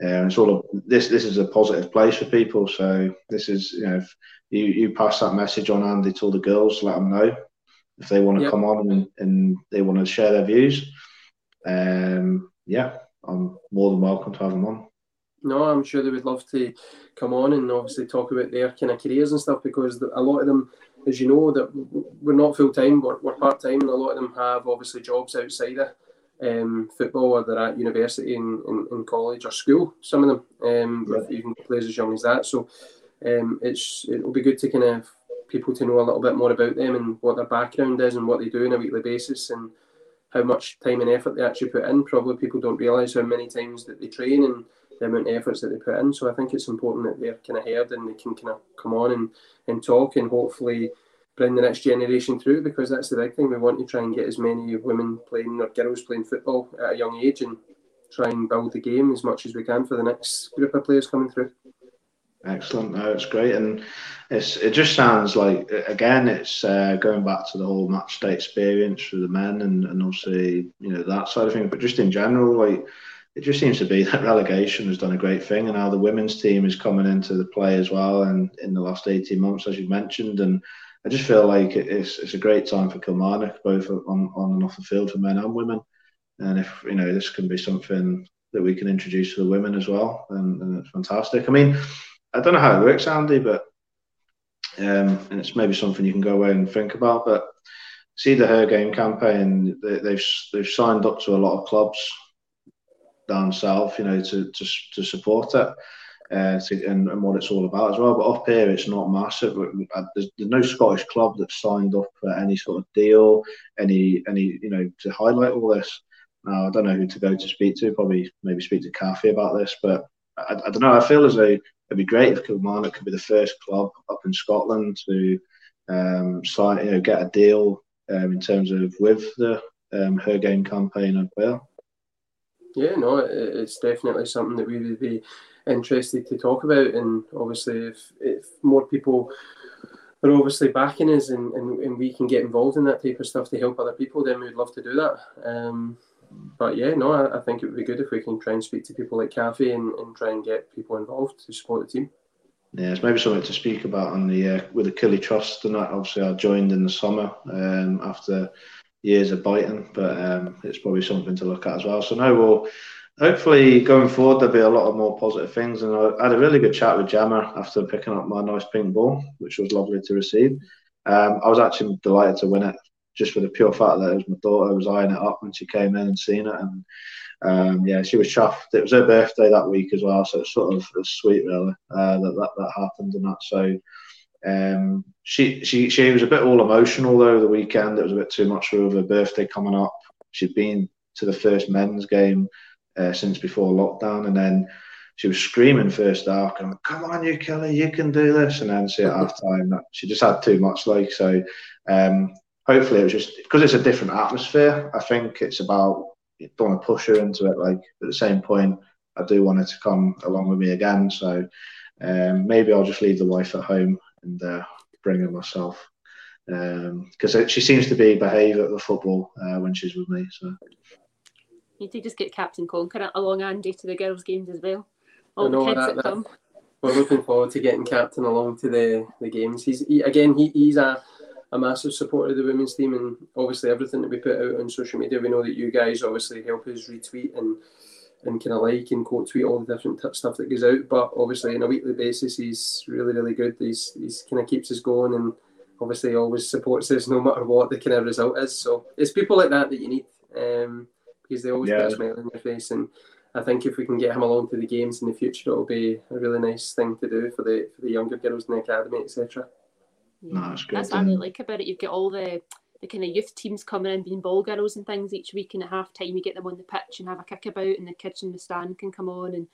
And sort of this is a positive place for people. So this is, you know, if you pass that message on, Andy, to all the girls, let them know if they want to come on and they want to share their views. Yeah, I'm more than welcome to have them on. No, I'm sure they would love to come on and obviously talk about their kind of careers and stuff, because a lot of them, as you know, that we're not full-time, we're part-time, and a lot of them have obviously jobs outside of football, or they're at university and college or school, some of them, with even players as young as that. So it'll be good to kind of people to know a little bit more about them and what their background is and what they do on a weekly basis and how much time and effort they actually put in. Probably people don't realise how many times that they train and the amount of efforts that they put in. So I think it's important that they're kind of heard and they can kind of come on and talk, and hopefully bring the next generation through, because that's the big thing. We want to try and get as many women playing or girls playing football at a young age and try and build the game as much as we can for the next group of players coming through. Excellent. No, it's great. And it just sounds like, again, it's going back to the whole match day experience for the men and obviously, you know, that side of things, but just in general, like, it just seems to be that relegation has done a great thing, and now the women's team is coming into the play as well, and in the last 18 months, as you mentioned. And I just feel like it's a great time for Kilmarnock, both on and off the field, for men and women. And if, you know, this can be something that we can introduce to the women as well, and it's fantastic. I mean, I don't know how it works, Andy, but and it's maybe something you can go away and think about. But see the Her Game campaign; they've signed up to a lot of clubs down south, you know, to support it and what it's all about as well. But up here, it's not massive. There's no Scottish club that's signed up for any sort of deal, any you know, to highlight all this. Now I don't know who to go to speak to. Probably maybe speak to Kathy about this, but I don't know. I feel as though it'd be great if Kilmarnock could be the first club up in Scotland to sign, you know, get a deal in terms of with the Her Game campaign as well. Yeah, no, it's definitely something that we would be interested to talk about, and obviously if more people are obviously backing us and we can get involved in that type of stuff to help other people, then we'd love to do that. But yeah, no, I think it would be good if we can try and speak to people like Kathy and try and get people involved to support the team. Yeah, it's maybe something to speak about on the with the Killie Trust and that. Obviously, I joined in the summer after years of biting, but it's probably something to look at as well. So no, we'll hopefully going forward there'll be a lot of more positive things. And I had a really good chat with Gemma after picking up my nice pink ball, which was lovely to receive. I was actually delighted to win it, just for the pure fact that it was my daughter who was eyeing it up when she came in and seen it. And yeah, she was chuffed. It was her birthday that week as well, so it's sort of sweet, really, that happened and that. So she was a bit all emotional, though, the weekend. It was a bit too much for her, her birthday coming up. She'd been to the first men's game since before lockdown, and then she was screaming first half, going, "Come on, you Killie, you can do this." And then see at half time, she just had too much, like, so... hopefully it was just because it's a different atmosphere. I think it's about, you don't want to push her into it. Like, at the same point, I do want her to come along with me again. So maybe I'll just leave the wife at home and bring her myself, because she seems to be behave at the football when she's with me. So you do just get Captain Conker along, Andy, to the girls' games as well. All the kids that come. We're looking forward to getting Captain along to the games. He's a massive supporter of the women's team, and obviously everything that we put out on social media, we know that you guys obviously help us retweet and kind of like and quote tweet all the different stuff that goes out. But obviously on a weekly basis, he's really, really good. He's kind of keeps us going, and obviously always supports us no matter what the kind of result is. So it's people like that that you need, because they always put a smile on your face. And I think if we can get him along to the games in the future, it'll be a really nice thing to do for the younger girls in the academy, etc. Yeah. No, that's good. That's what I really like about it. You've got all the kind of youth teams coming in, being ball girls and things each week, and at half time you get them on the pitch and have a kick about, and the kids in the stand can come on and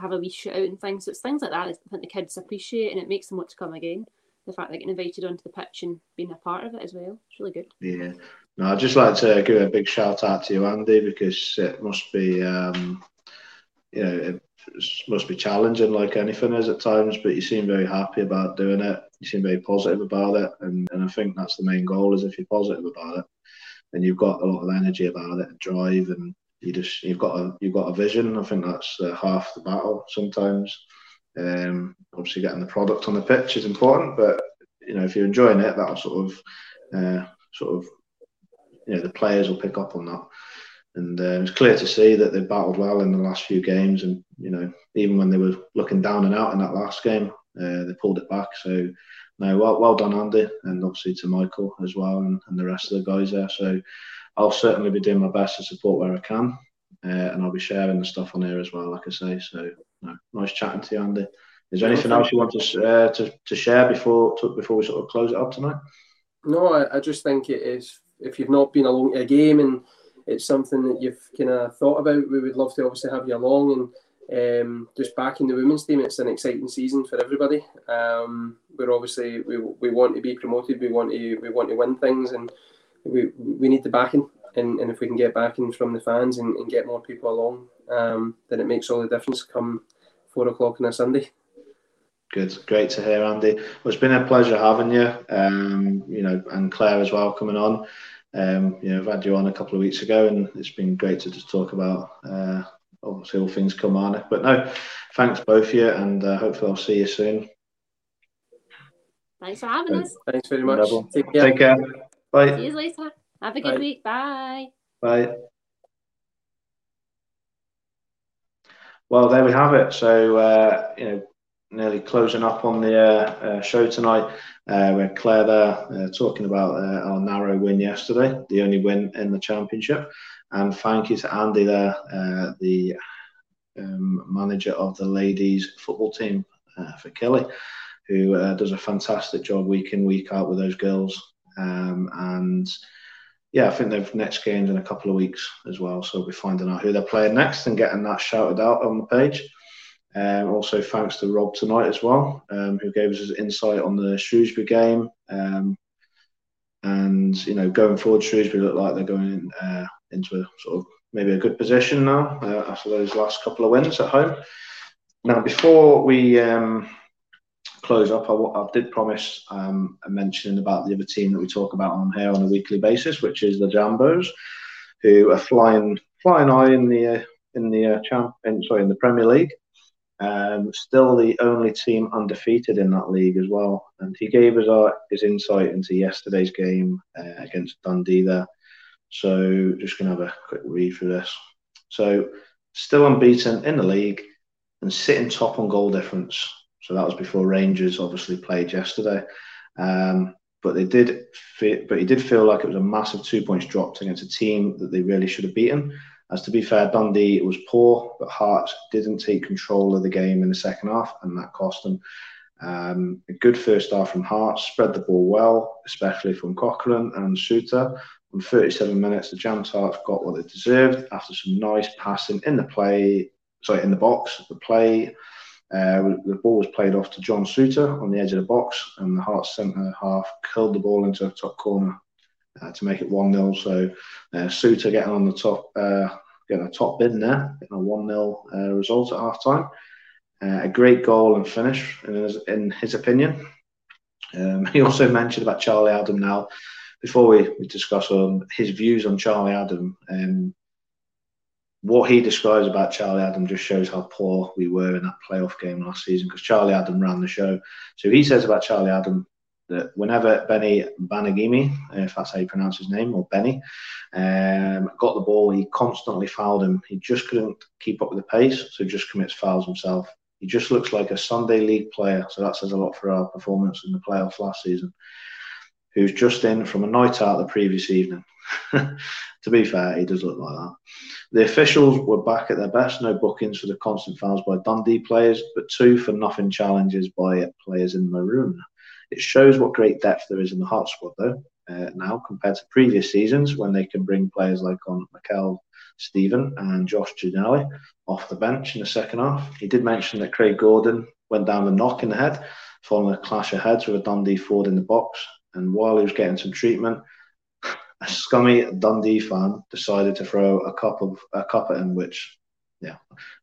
have a wee shout out and things. So it's things like that I think the kids appreciate, and it makes them want to come again. The fact they're getting invited onto the pitch and being a part of it as well, it's really good. Yeah. No, I'd just like to give a big shout out to you, Andy, because it must be, you know, it must be challenging like anything is at times, but you seem very happy about doing it. You seem very positive about it, and I think that's the main goal, is if you're positive about it and you've got a lot of energy about it and drive, and you've got a vision. I think that's half the battle sometimes. Obviously getting the product on the pitch is important, but you know, if you're enjoying it, that'll sort of you know, the players will pick up on that. And it's clear to see that they've battled well in the last few games, and you know, even when they were looking down and out in that last game, they pulled it back. So no, well done, Andy, and obviously to Michael as well, and the rest of the guys there. So I'll certainly be doing my best to support where I can, and I'll be sharing the stuff on here as well, like I say. So no, nice chatting to you, Andy. Is there anything else you want to share before we sort of close it up tonight? No, I just think it is, if you've not been along to a game and it's something that you've kind of thought about, we would love to obviously have you along, and Just back in the women's team, it's an exciting season for everybody. We're obviously we want to be promoted. We want to win things, and we need the backing. And if we can get backing from the fans and get more people along, then it makes all the difference. Come 4 o'clock on a Sunday. Good, great to hear, Andy. Well, it's been a pleasure having you. You know, and Claire as well coming on. You know, I've had you on a couple of weeks ago, and it's been great to just talk about. Obviously all things come on, but no, thanks both of you, and hopefully I'll see you soon. Thanks for having us. Thanks very much. Take care. Bye. See you later. Have a good week. Bye. Bye. Well, there we have it. So you know, nearly closing up on the show tonight. We had Claire there talking about our narrow win yesterday, the only win in the championship. And thank you to Andy there, the manager of the ladies football team for Killie, who does a fantastic job week in, week out with those girls. And yeah, I think they've next games in a couple of weeks as well. So we'll be finding out who they're playing next and getting that shouted out on the page. Also thanks to Rob tonight as well, who gave us his insight on the Shrewsbury game. And, you know, going forward, Shrewsbury look like they're going into a sort of maybe a good position now after those last couple of wins at home. Now, before we close up, I did promise a mention about the other team that we talk about on here on a weekly basis, which is the Jambos, who are flying high in the Premier League. Still the only team undefeated in that league as well. And he gave us his insight into yesterday's game against Dundee there. So just going to have a quick read through this. So still unbeaten in the league and sitting top on goal difference. So that was before Rangers obviously played yesterday. But he did feel like it was a massive 2 points dropped against a team that they really should have beaten. As to be fair, Dundee was poor, but Hearts didn't take control of the game in the second half, and that cost them. A good first half from Hearts, spread the ball well, especially from Cochrane and Suter. In 37 minutes, the Jam Tarts got what they deserved after some nice passing in the box. The ball was played off to John Suter on the edge of the box, and the Hearts centre half curled the ball into a top corner. To make it 1-0, so Suter getting on the top, getting a top bin there, getting a 1-0 result at half time. A great goal and finish, in his opinion. He also mentioned about Charlie Adam. Now, before we discuss his views on Charlie Adam, what he describes about Charlie Adam just shows how poor we were in that playoff game last season, because Charlie Adam ran the show. So he says about Charlie Adam that whenever Benny Banagimi, if that's how you pronounce his name, or Benny, got the ball, he constantly fouled him. He just couldn't keep up with the pace, so just commits fouls himself. He just looks like a Sunday league player, so that says a lot for our performance in the playoffs last season. Who's just in from a night out the previous evening. To be fair, he does look like that. The officials were back at their best. No bookings for the constant fouls by Dundee players, but 2 for nothing challenges by players in maroon. It shows what great depth there is in the Hearts squad, though, now compared to previous seasons when they can bring players like on Mikel Stephen and Josh Gianelli off the bench in the second half. He did mention that Craig Gordon went down with a knock in the head following a clash of heads with a Dundee forward in the box. And while he was getting some treatment, a scummy Dundee fan decided to throw a cup at him, which, yeah,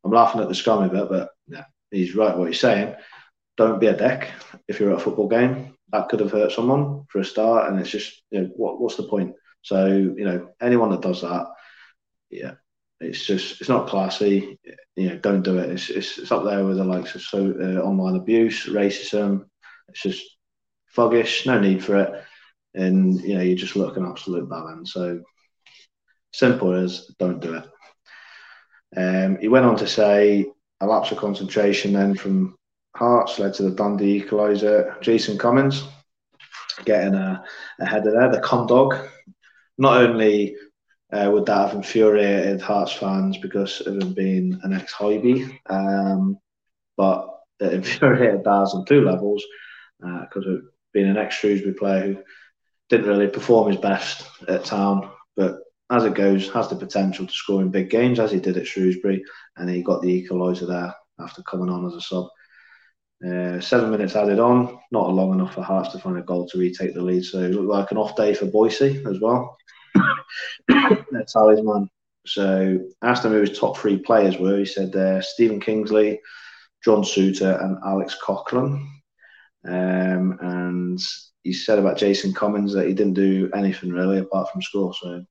I'm laughing at the scummy bit, but yeah, he's right what he's saying. Don't be a dick if you're at a football game. That could have hurt someone for a start, and it's just, you know, what's the point? So, you know, anyone that does that, yeah, it's just, it's not classy. You know, don't do it. It's up there with the likes of online abuse, racism. It's just foggish, no need for it, and you know, you just look an absolute bad. So simple as don't do it. He went on to say a lapse of concentration then from Hearts led to the Dundee equaliser. Jason Cummins getting a header there, the Condog. Not only would that have infuriated Hearts fans because of him being an ex-Hybie, but it infuriated Daz on two levels because of being an ex-Shrewsbury player who didn't really perform his best at Town, but as it goes, has the potential to score in big games, as he did at Shrewsbury, and he got the equaliser there after coming on as a sub. 7 minutes added on, not long enough for Hearts to find a goal to retake the lead, so it looked like an off day for Boise as well. Their talisman. So asked him who his top three players were. He said Stephen Kingsley, John Souter and Alex Cochran. And he said about Jason Cummins that he didn't do anything really apart from score. So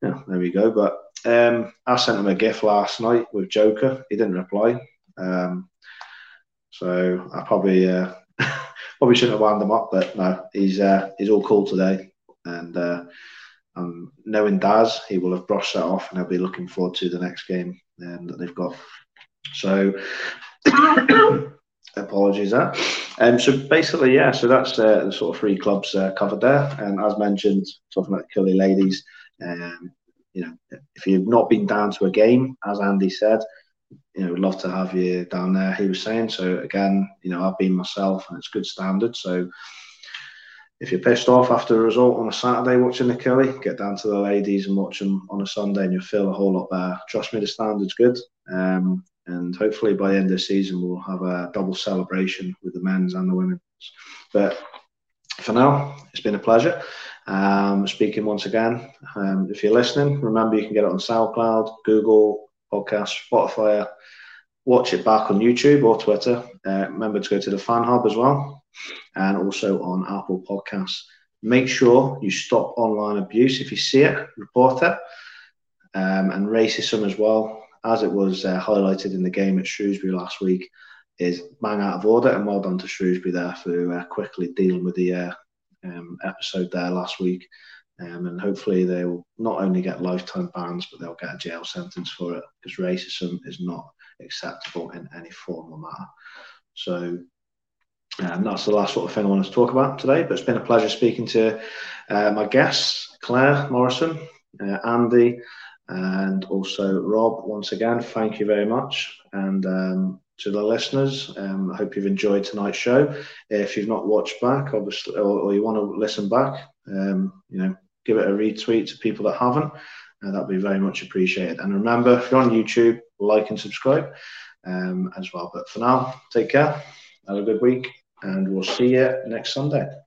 yeah, there we go. But I sent him a gif last night with Joker. He didn't reply. So I probably shouldn't have wound him up, but no, he's all cool today. And knowing Daz, he will have brushed that off, and he'll be looking forward to the next game that they've got. So apologies there. So basically, yeah, so that's the sort of three clubs covered there. And as mentioned, talking about the Killy ladies, you know, if you've not been down to a game, as Andy said, you know, we'd love to have you down there, he was saying. So again, you know, I've been myself and it's good standard. So if you're pissed off after a result on a Saturday watching the Killy, get down to the ladies and watch them on a Sunday and you'll feel a whole lot better. Trust me, the standard's good. And hopefully by the end of the season, we'll have a double celebration with the men's and the women's. But for now, it's been a pleasure. Speaking once again, if you're listening, remember you can get it on SoundCloud, Google Podcasts, Spotify, watch it back on YouTube or Twitter. Remember to go to the Fan Hub as well, and also on Apple Podcasts. Make sure you stop online abuse. If you see it, report it. And racism as well, as it was highlighted in the game at Shrewsbury last week, is bang out of order, and well done to Shrewsbury there for quickly dealing with the episode there last week. And hopefully they will not only get lifetime bans, but they'll get a jail sentence for it, because racism is not acceptable in any form or matter. So that's the last sort of thing I wanted to talk about today, but it's been a pleasure speaking to my guests, Claire Morrison, Andy, and also Rob. Once again, thank you very much. And to the listeners, I hope you've enjoyed tonight's show. If you've not watched back, obviously, or you want to listen back, you know, give it a retweet to people that haven't. That'd be very much appreciated. And remember, if you're on YouTube, like and subscribe as well. But for now, take care, have a good week, and we'll see you next Sunday.